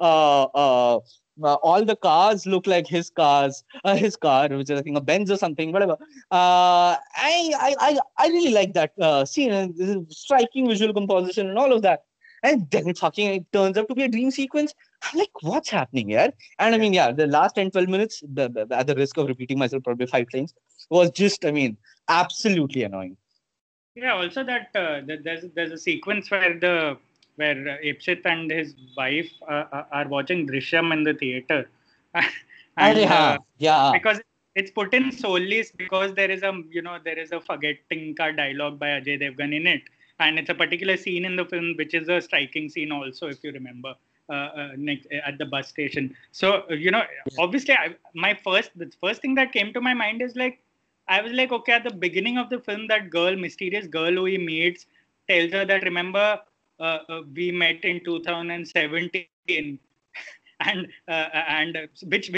all the cars look like his car, which is, I think, a Benz or something, whatever. I really like that scene, and this is striking visual composition and all of that. And then it turns out to be a dream sequence. I'm like, what's happening here? And I mean, yeah, the last 10-12 minutes, at the risk of repeating myself probably 5 times, was just, I mean, absolutely annoying. Yeah, also that there's a sequence where Ipsit and his wife are watching Drishyam in the theater. And, yeah. Because it's put in solely because there is a forgetting ka dialogue by Ajay Devgan in it. And it's a particular scene in the film, which is a striking scene also, if you remember, at the bus station. So, you know, obviously, the first thing that came to my mind is, like, I was like, okay, at the beginning of the film, that girl, mysterious girl who he meets, tells her that, remember, we met in 2017. and which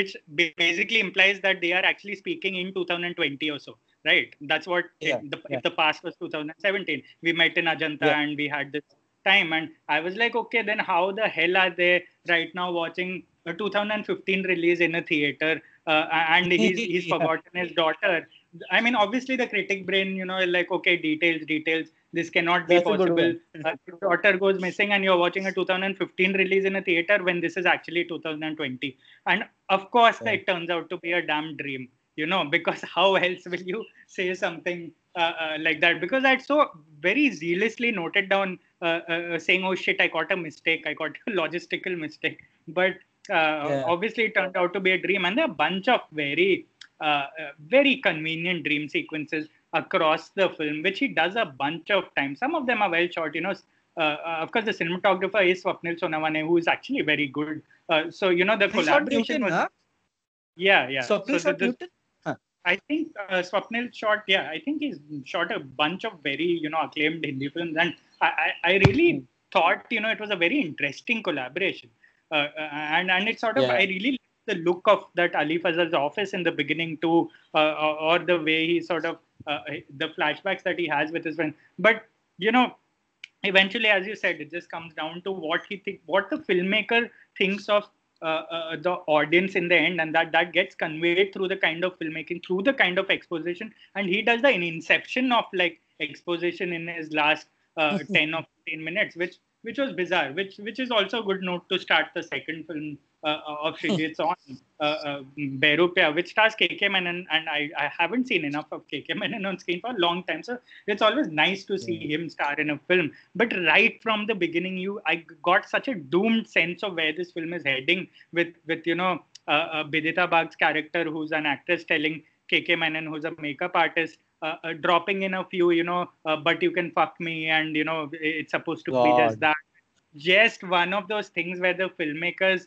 basically implies that they are actually speaking in 2020 or so. Right. That's what if the past was 2017. We met in Ajanta and we had this time. And I was like, okay, then how the hell are they right now watching a 2015 release in a theater? And he's forgotten his daughter. I mean, obviously, the critic brain, you know, like, okay, details. This cannot be possible. Your daughter goes missing and you're watching a 2015 release in a theater when this is actually 2020. And of course, it turns out to be a damn dream. You know, because how else will you say something like that? Because I'd so very zealously noted down saying, oh shit, I got a mistake. I got a logistical mistake. But obviously it turned out to be a dream. And there are a bunch of very, very convenient dream sequences across the film, which he does a bunch of times. Some of them are well shot, you know, of course, the cinematographer is Swapnil Sonawane, who is actually very good. So, you know, the collaboration was... Yeah. Swapnil shot Newton? I think Swapnil shot, I think he's shot a bunch of very, you know, acclaimed Hindi films. And I really thought, you know, it was a very interesting collaboration. And it sort of, I really liked the look of that Ali Fazal's office in the beginning too, or the way he sort of, the flashbacks that he has with his friend. But, you know, eventually, as you said, it just comes down to what he thinks, what the filmmaker thinks of the audience in the end, and that gets conveyed through the kind of filmmaking, through the kind of exposition. And he does the inception of like exposition in his last 10 or 15 minutes, which was bizarre, which is also a good note to start the second film of Srijit's on, Bairupiya, which stars K.K. Menon, and I haven't seen enough of K.K. Menon on screen for a long time, so it's always nice to see him star in a film. But right from the beginning, I got such a doomed sense of where this film is heading with you know, Bidita Bagh's character, who's an actress, telling K.K. Menon, who's a makeup artist, dropping in a few, you know, but you can fuck me, and, you know, it's supposed to be just that. Just one of those things where the filmmakers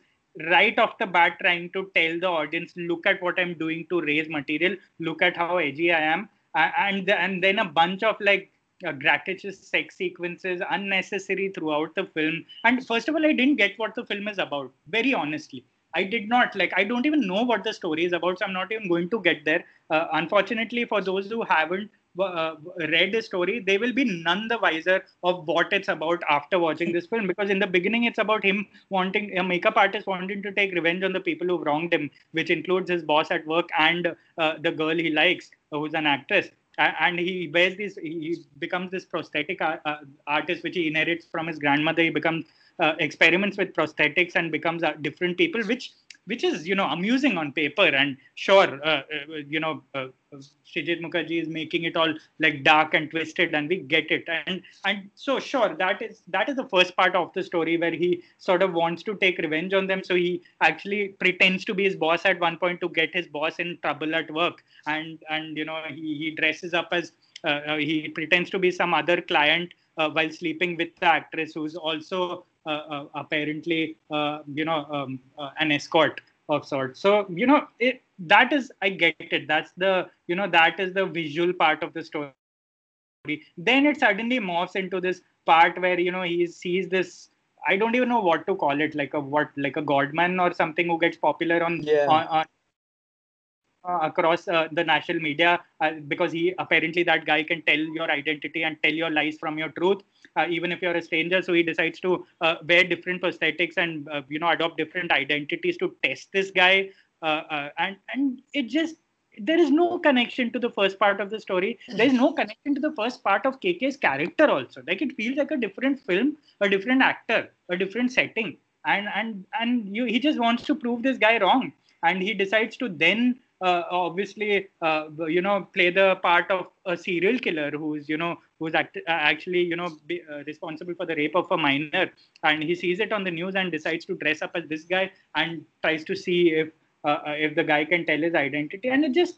right off the bat trying to tell the audience, look at what I'm doing to raise material, look at how edgy I am, and then a bunch of like gratuitous sex sequences, unnecessary throughout the film. And first of all, I didn't get what the film is about, very honestly. I did not, like, I don't even know what the story is about, so I'm not even going to get there. Unfortunately, for those who haven't read the story, they will be none the wiser of what it's about after watching this film, because in the beginning it's about him wanting, a makeup artist wanting to take revenge on the people who wronged him, which includes his boss at work and the girl he likes, who's an actress. And he becomes this prosthetic artist, which he inherits from his grandmother. He becomes experiments with prosthetics and becomes different people, which is, you know, amusing on paper. And sure, you know, Srijit Mukherjee is making it all like dark and twisted, and we get it. And so sure, that is the first part of the story where he sort of wants to take revenge on them. So he actually pretends to be his boss at one point to get his boss in trouble at work. And you know, he dresses up as, he pretends to be some other client while sleeping with the actress, who's also apparently, you know, an escort of sorts. So, you know, I get it. That's the, you know, that is the visual part of the story. Then it suddenly morphs into this part where, you know, he sees this, I don't even know what to call it, like a godman or something who gets popular across the national media, because he apparently, that guy can tell your identity and tell your lies from your truth, even if you're a stranger. So he decides to wear different prosthetics and you know, adopt different identities to test this guy, and it just, there is no connection to the first part of the story. There is no connection to the first part of KK's character also. Like, it feels like a different film, a different actor, a different setting, and he just wants to prove this guy wrong, and he decides to then obviously, you know, play the part of a serial killer who's, you know, who's actually, you know, responsible for the rape of a minor. And he sees it on the news and decides to dress up as this guy and tries to see if the guy can tell his identity. And it just,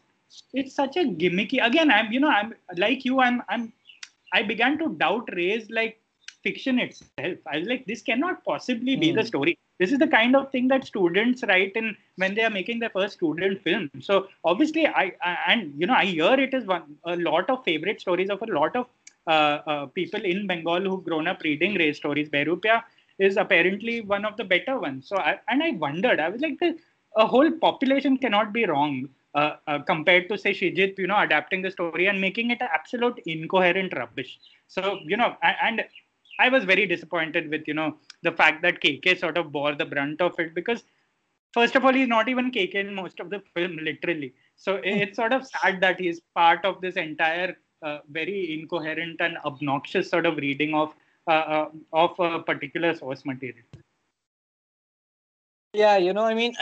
it's such a gimmicky. Again, I'm like you. I began to doubt Ray's like fiction itself. I was like, this cannot possibly be the story. This is the kind of thing that students write in when they are making their first student film. So obviously, I hear it is a lot of favorite stories of a lot of people in Bengal who've grown up reading Ray stories. Bairupiya is apparently one of the better ones. So I wondered, I was like, a whole population cannot be wrong compared to, say, Srijit, you know, adapting the story and making it absolute incoherent rubbish. So, you know, and I was very disappointed with, you know, the fact that KK sort of bore the brunt of it, because first of all, he's not even KK in most of the film, literally. So it's sort of sad that he's part of this entire very incoherent and obnoxious sort of reading of a particular source material. Yeah, you know, I mean,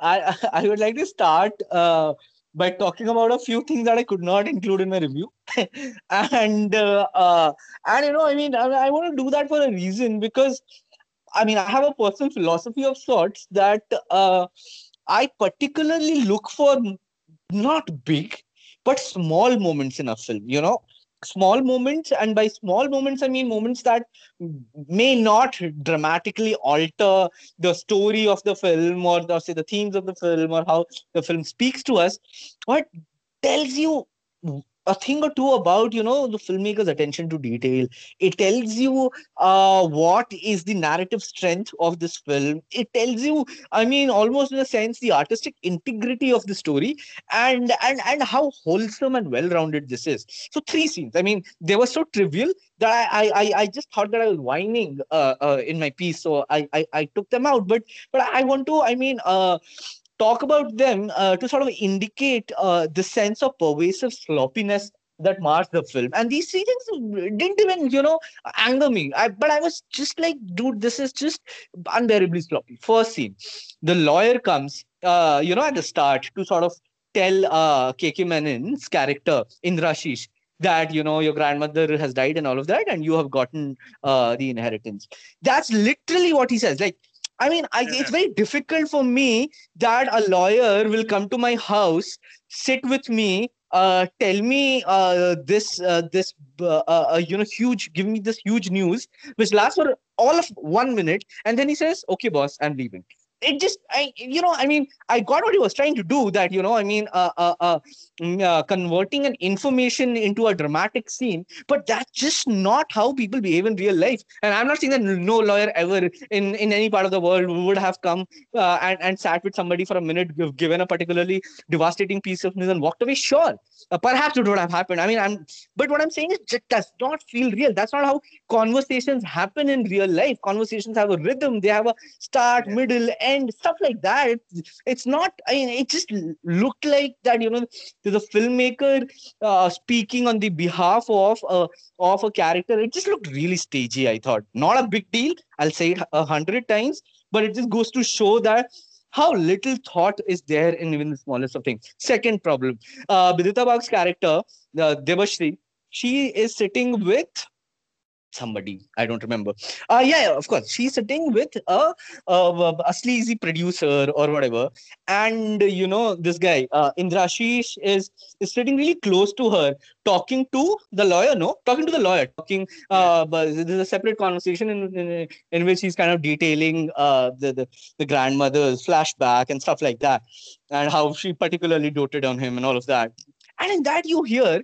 I would like to start by talking about a few things that I could not include in my review. And you know, I mean, I want to do that for a reason, because, I mean, I have a personal philosophy of sorts that I particularly look for not big, but small moments in a film, you know. small moments, and by small moments I mean moments that may not dramatically alter the story of the film or the, say, the themes of the film or how the film speaks to us, but tells you a thing or two about, you know, the filmmaker's attention to detail. It tells you what is the narrative strength of this film. It tells you, I mean, almost in a sense, the artistic integrity of the story and how wholesome and well-rounded this is. So three scenes. I mean, they were so trivial that I just thought that I was whining in my piece. So I took them out. But I want to, I mean... talk about them to sort of indicate the sense of pervasive sloppiness that marks the film. And these things didn't even, you know, anger me. But I was just like, dude, this is just unbearably sloppy. First scene, the lawyer comes, you know, at the start to sort of tell K.K. Menon's character in Rashish that, you know, your grandmother has died and all of that, and you have gotten the inheritance. That's literally what he says. Like, I mean, it's very difficult for me that a lawyer will come to my house, sit with me, tell me you know, give me this huge news, which lasts for all of 1 minute. And then he says, okay, boss, I'm leaving. It just, I got what he was trying to do, that, you know, I mean, converting an information into a dramatic scene, but that's just not how people behave in real life. And I'm not saying that no lawyer ever in any part of the world would have come and sat with somebody for a minute, given a particularly devastating piece of news and walked away. Sure, perhaps it would have happened. I mean, but what I'm saying is it does not feel real. That's not how conversations happen in real life. Conversations have a rhythm. They have a start, middle, and stuff like that. It's not, I mean, it just looked like that, you know, there's a filmmaker speaking on the behalf of a character. It just looked really stagey, I thought. Not a big deal, I'll say it 100 times, but it just goes to show that how little thought is there in even the smallest of things. Second problem, Bidita Bag's character, Debashri, she is sitting with somebody, I don't remember. Of course, she's sitting with a sleazy producer or whatever. And, you know, this guy, Indrashish, is sitting really close to her, talking to the lawyer, but there's a separate conversation in which he's kind of detailing the grandmother's flashback and stuff like that, and how she particularly doted on him and all of that. And in that you hear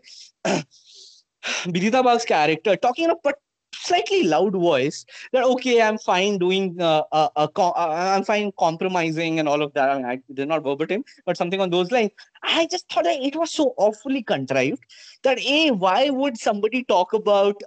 Bidita Bag's character talking in a slightly loud voice that, okay, I'm fine doing I'm fine compromising and all of that. I mean, I did not verbatim, but something on those lines. I just thought that it was so awfully contrived that why would somebody talk about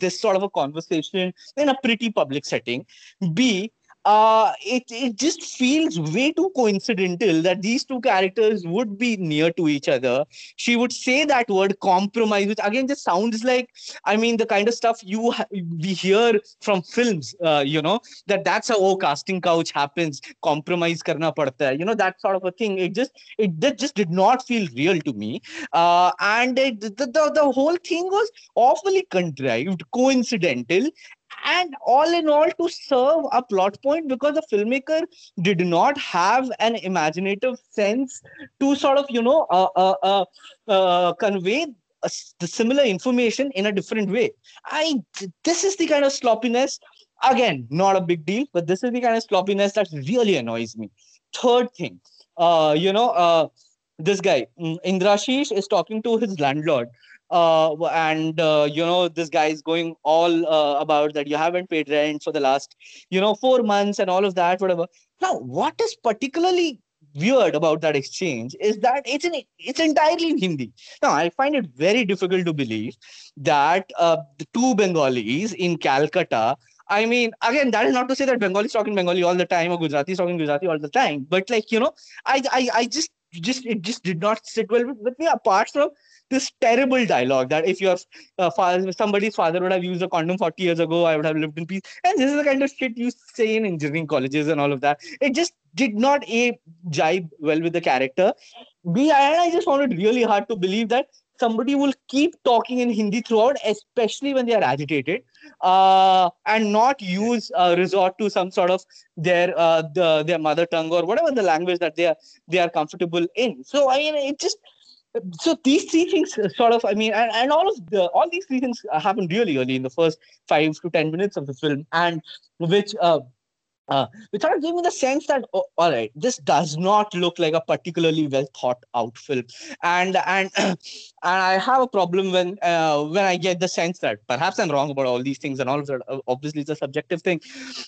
this sort of a conversation in a pretty public setting? B, it just feels way too coincidental that these two characters would be near to each other. She would say that word compromise, which again just sounds like, I mean, the kind of stuff we hear from films, you know, that's how casting couch happens, compromise karna padta hai, you know, that sort of a thing. It just did not feel real to me, and the whole thing was awfully contrived, coincidental, and all in all to serve a plot point, because the filmmaker did not have an imaginative sense to sort of, you know, convey the similar information in a different way. This is the kind of sloppiness, again, not a big deal, but this is the kind of sloppiness that really annoys me. Third thing, this guy, Indrashish, is talking to his landlord. You know, this guy is going all about that you haven't paid rent for the last, you know, 4 months and all of that, whatever. Now, what is particularly weird about that exchange is that it's entirely in Hindi. Now, I find it very difficult to believe that the two Bengalis in Calcutta, I mean, again, that is not to say that Bengalis talk in Bengali all the time or Gujaratis talk in Gujarati all the time, but like, you know, it just did not sit well with me, apart from this terrible dialogue that if your somebody's father would have used a condom 40 years ago, I would have lived in peace. And this is the kind of shit you say in engineering colleges and all of that. It just did not, A, jibe well with the character. B, I just found it really hard to believe that somebody will keep talking in Hindi throughout, especially when they are agitated, and not use resort to some sort of their mother tongue or whatever the language that they are comfortable in. So, I mean, it just... So these three things sort of, I mean, and all these three things happened really early in the first 5 to 10 minutes of the film, and which sort of gave me the sense that, oh, all right, this does not look like a particularly well thought out film, and I have a problem when I get the sense that perhaps I'm wrong about all these things and all of that. Obviously, it's a subjective thing,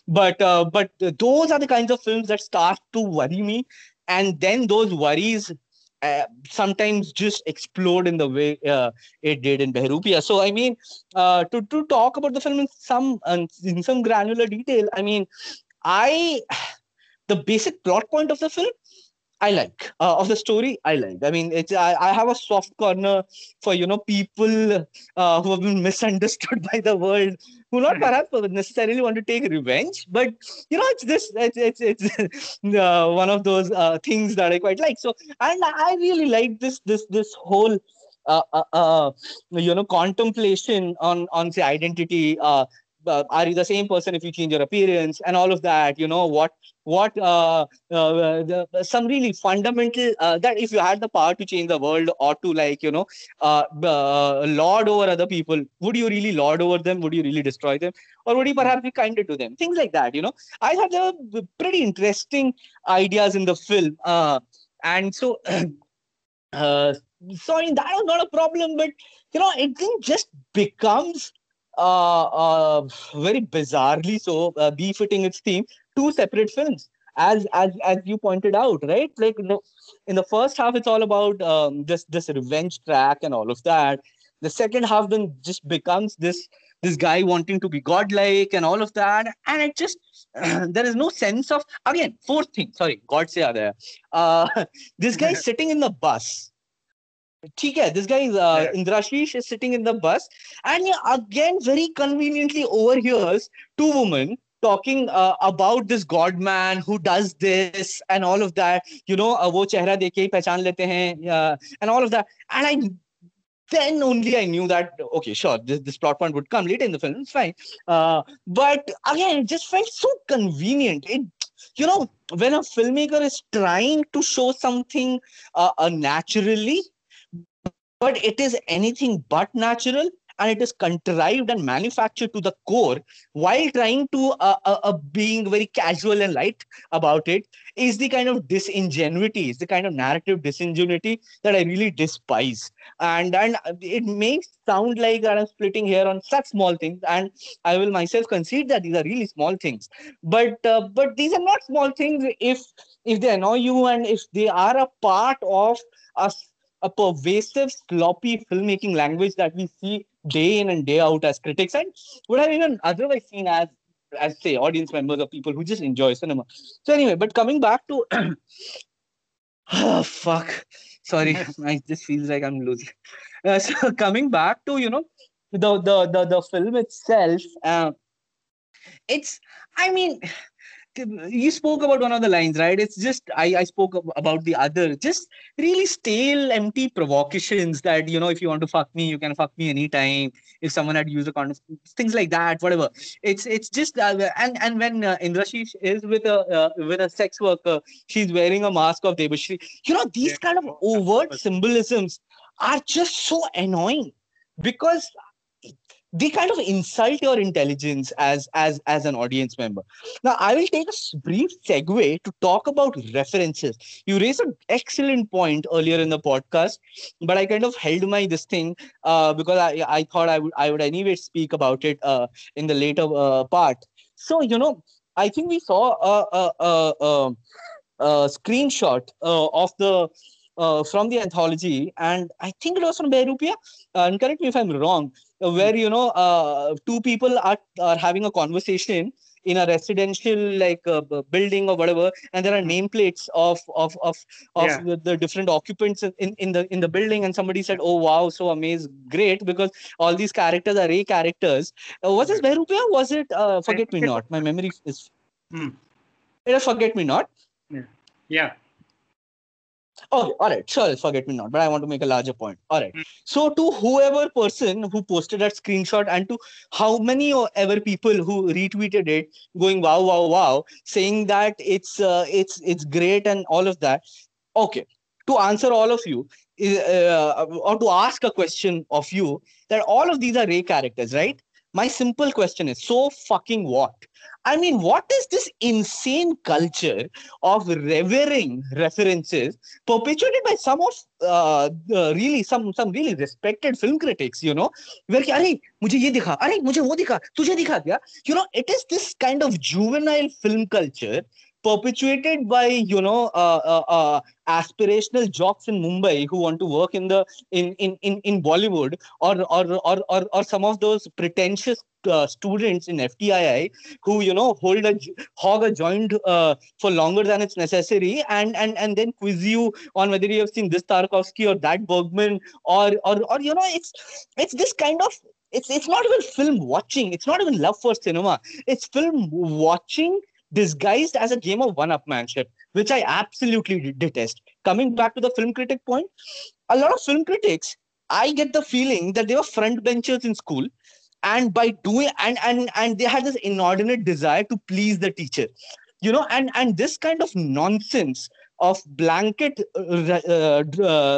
but those are the kinds of films that start to worry me, and then those worries sometimes just explode in the way it did in Behrupiya. So I mean, to talk about the film in some granular detail, I mean, the basic plot point of the film I like, of the story I like. I mean, I have a soft corner for people who have been misunderstood by the world, who not perhaps necessarily want to take revenge, but it's one of those things that I quite like. So, and I really like this whole contemplation on say identity. Are you the same person if you change your appearance and all of that? Some really fundamental that if you had the power to change the world or to lord over other people, would you really lord over them? Would you really destroy them? Or would you perhaps be kinder to them? Things like that, I thought there were pretty interesting ideas in the film. And so, sorry, that was not a problem, but, it didn't just becomes very bizarrely so, befitting its theme, two separate films, as you pointed out, right? Like, in the first half, it's all about this revenge track and all of that. The second half then just becomes this guy wanting to be godlike and all of that. And it just, there is no sense of, again, fourth thing, sorry, God say there. This guy sitting in the bus. This guy, Indrashish, is sitting in the bus and he again very conveniently overhears two women talking about this god man who does this and all of that, wo chehra dekhe hi pehchan lete hain, and all of that. And then only I knew that, okay, sure, this plot point would come later in the film, it's fine. But again, it just felt so convenient. When a filmmaker is trying to show something naturally, but it is anything but natural, and it is contrived and manufactured to the core while trying to being very casual and light about it, is the kind of disingenuity, is the kind of narrative disingenuity that I really despise. And it may sound like that I'm splitting here on such small things, and I will myself concede that these are really small things. But these are not small things if they annoy you and if they are a part of us. A pervasive, sloppy filmmaking language that we see day in and day out as critics, and would have even otherwise seen as say, audience members or people who just enjoy cinema. So anyway, but coming back to... oh, fuck. Sorry, I just feels like I'm losing. So coming back to, the film itself, it's, I mean... You spoke about one of the lines, right? It's just, I spoke about the other, just really stale, empty provocations that, if you want to fuck me, you can fuck me anytime. If someone had used a condom, things like that, whatever. It's just, and when Indrashish is with a sex worker, she's wearing a mask of Devashri. These kind of overt symbolisms are just so annoying because they kind of insult your intelligence as an audience member. Now, I will take a brief segue to talk about references. You raised an excellent point earlier in the podcast, but I kind of held my this thing because I thought I would anyway speak about it in the later part. So, I think we saw a screenshot of the... from the anthology, and I think it was from Behrupiya, and correct me if I'm wrong, where, two people are having a conversation in a residential building or whatever, and there are nameplates of the different occupants in the building, and somebody said, "Oh wow, so amazed, great," because all these characters are Ray characters. Was this Behrupiya? Was it Forget Me Not? My memory is It was Forget Me Not. Yeah. Oh, all right. Sure, Forget Me Not, but I want to make a larger point. All right. So to whoever person who posted that screenshot, and to how many or ever people who retweeted it, going wow, wow, wow, saying that it's great and all of that. Okay. To answer all of you, or to ask a question of you that all of these are Ray characters, right? My simple question is, so fucking what? I mean, what is this insane culture of revering references perpetuated by some of really respected film critics, you know, where you know, it is this kind of juvenile film culture perpetuated by, you know, aspirational jocks in Mumbai who want to work in the in Bollywood, or some of those pretentious students in FTII who, you know, hog a joint for longer than it's necessary, and then quiz you on whether you have seen this Tarkovsky or that Bergman, or you know, it's this kind of, it's not even film watching, it's not even love for cinema, it's film watching disguised as a game of one-upmanship, which I absolutely detest. Coming back to the film critic point, a lot of film critics, I get the feeling that they were front benchers in school, and by doing and they had this inordinate desire to please the teacher, you know, and this kind of nonsense of blanket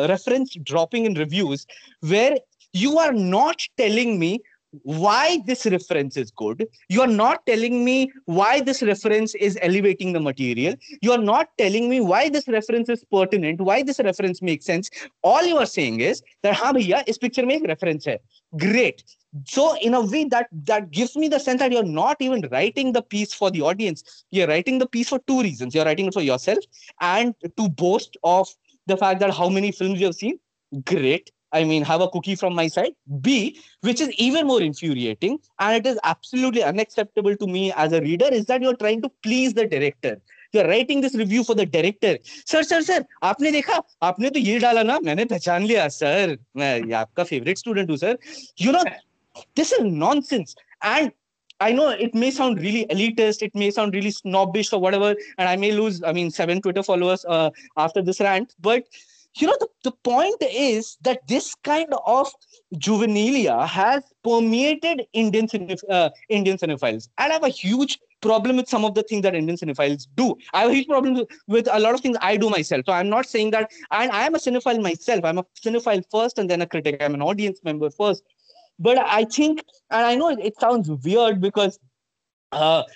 reference dropping in reviews, where you are not telling me why this reference is good. You are not telling me why this reference is elevating the material. You are not telling me why this reference is pertinent, why this reference makes sense. All you are saying is that, ha bhaiya, is picture mein ek reference hai. Great. So in a way, that gives me the sense that you're not even writing the piece for the audience. You're writing the piece for two reasons. You're writing it for yourself and to boast of the fact that how many films you have seen. Great. I mean, have a cookie from my side. B, which is even more infuriating, and it is absolutely unacceptable to me as a reader, is that you're trying to please the director. You're writing this review for the director. Sir, aapne dekha? Aapne to ye dala na? Maine pehchan liya, sir. Main aapka favorite student hu, sir. You know, this is nonsense. And I know it may sound really elitist, it may sound really snobbish or whatever, and I may lose, I mean, 7 Twitter followers after this rant, but you know, the point is that this kind of juvenilia has permeated Indian cinephiles. And I have a huge problem with some of the things that Indian cinephiles do. I have a huge problem with a lot of things I do myself. So I'm not saying that, and I am a cinephile myself. I'm a cinephile first and then a critic. I'm an audience member first. But I think, and I know it sounds weird because to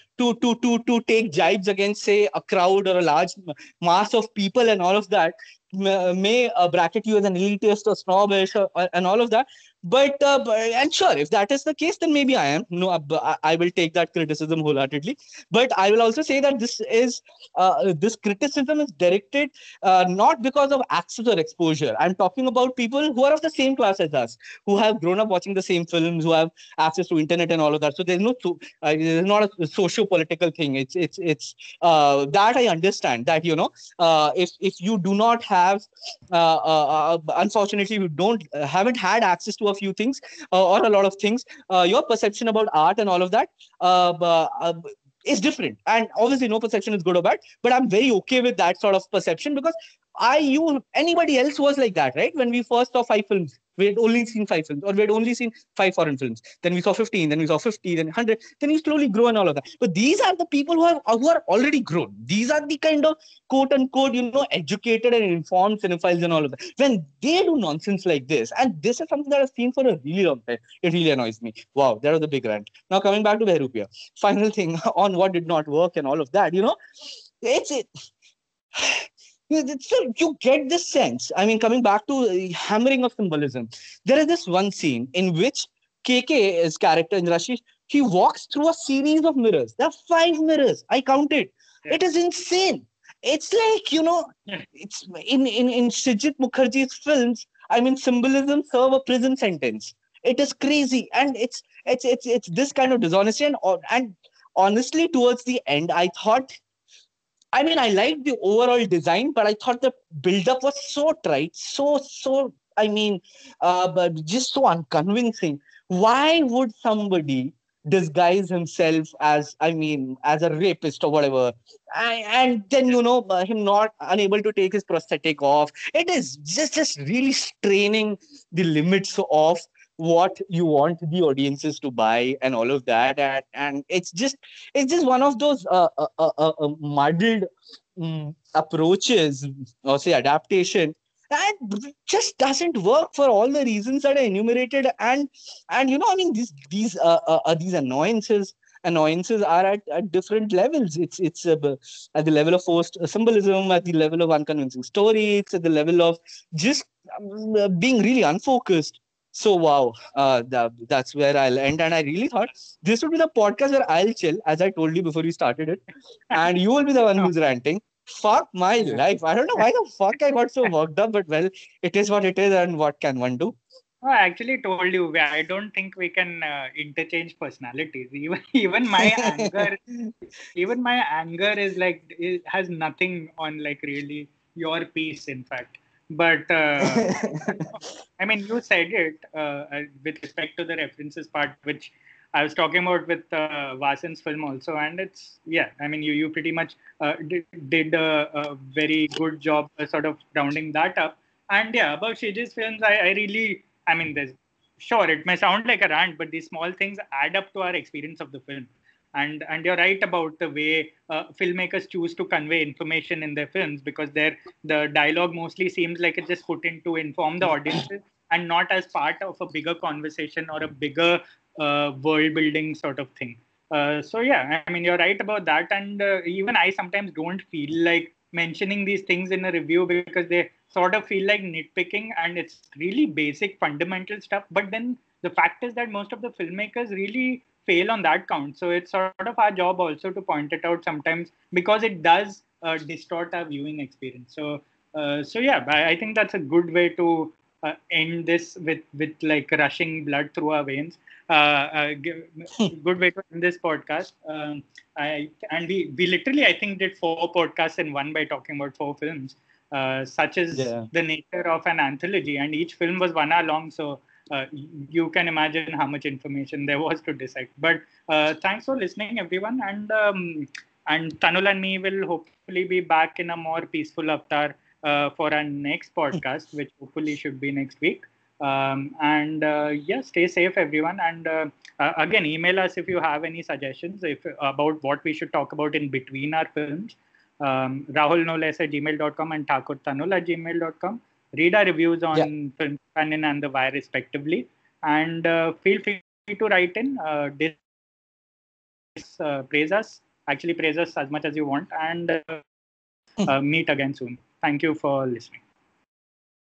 take jibes against, say, a crowd or a large mass of people and all of that may bracket you as an elitist or snobbish and all of that. But and sure, if that is the case, then maybe I am. No, I will take that criticism wholeheartedly. But I will also say that this criticism is directed not because of access or exposure. I'm talking about people who are of the same class as us, who have grown up watching the same films, who have access to internet and all of that. So there's no, there's not a socio-political thing. It's that I understand that, you know, if you do not have, unfortunately, you haven't had access to a few things or a lot of things, your perception about art and all of that is different. And obviously no perception is good or bad, but I'm very okay with that sort of perception, because anybody else was like that, right? When we first saw 5 films, we had only seen 5 films, or we had only seen 5 foreign films. Then we saw 15, then we saw 50, then 100, then you slowly grow and all of that. But these are the people who are already grown. These are the kind of quote unquote, you know, educated and informed cinephiles and all of that. When they do nonsense like this, and this is something that I've seen for a really long time, it really annoys me. Wow, that was a big rant. Now coming back to Behrupia, final thing on what did not work and all of that, you know, so you get this sense. I mean, coming back to hammering of symbolism, there is this one scene in which KK's character in Rashish, he walks through a series of mirrors. There are 5 mirrors. I counted. Yeah. It is insane. It's like, you know, it's in Srijit Mukherjee's films, I mean, symbolism serve a prison sentence. It is crazy. And it's this kind of dishonesty. And honestly, towards the end, I thought, I mean, I liked the overall design, but I thought the build-up was so trite, so, I mean, but just so unconvincing. Why would somebody disguise himself as, I mean, as a rapist or whatever? And then, you know, him not unable to take his prosthetic off. It is just really straining the limits of what you want the audiences to buy and all of that, and it's just one of those muddled approaches, or say adaptation, That just doesn't work for all the reasons that are enumerated. And you know, I mean, these annoyances are at different levels. It's at the level of forced symbolism, at the level of unconvincing stories, at the level of just being really unfocused. So, wow, that's where I'll end. And I really thought this would be the podcast where I'll chill, as I told you before you started it. And you will be the one who's ranting. Fuck my life. I don't know why the fuck I got so worked up, but well, it is what it is, and what can one do? Oh, I actually told you, I don't think we can interchange personalities. Even my anger, is like, it has nothing on like really your piece, in fact. But I mean, you said it with respect to the references part, which I was talking about with Vasan's film also, and it's, yeah, I mean, you pretty much did a very good job sort of rounding that up. And yeah, about Sriji's films, I mean, sure, it may sound like a rant, but these small things add up to our experience of the film. And you're right about the way filmmakers choose to convey information in their films, because the dialogue mostly seems like it's just put in to inform the audiences and not as part of a bigger conversation or a bigger world building sort of thing. So yeah, I mean, you're right about that. And even I sometimes don't feel like mentioning these things in a review, because they sort of feel like nitpicking, and it's really basic fundamental stuff. But then the fact is that most of the filmmakers really fail on that count. So it's sort of our job also to point it out sometimes, because it does distort our viewing experience. So yeah, I think that's a good way to end this with like rushing blood through our veins. Good way to end this podcast. We literally, I think, did 4 podcasts in one by talking about 4 films. Such is the nature of an anthology, and each film was 1 hour long. So you can imagine how much information there was to dissect. But thanks for listening, everyone. And Tanul and me will hopefully be back in a more peaceful avatar for our next podcast, which hopefully should be next week. Stay safe, everyone. And again, email us if you have any suggestions about what we should talk about in between our films. rahulnoles@gmail.com and thakurtanul@gmail.com. Read our reviews on Film Companion and The Wire, respectively. And feel free to write in. Praise us. Actually, praise us as much as you want. And meet again soon. Thank you for listening.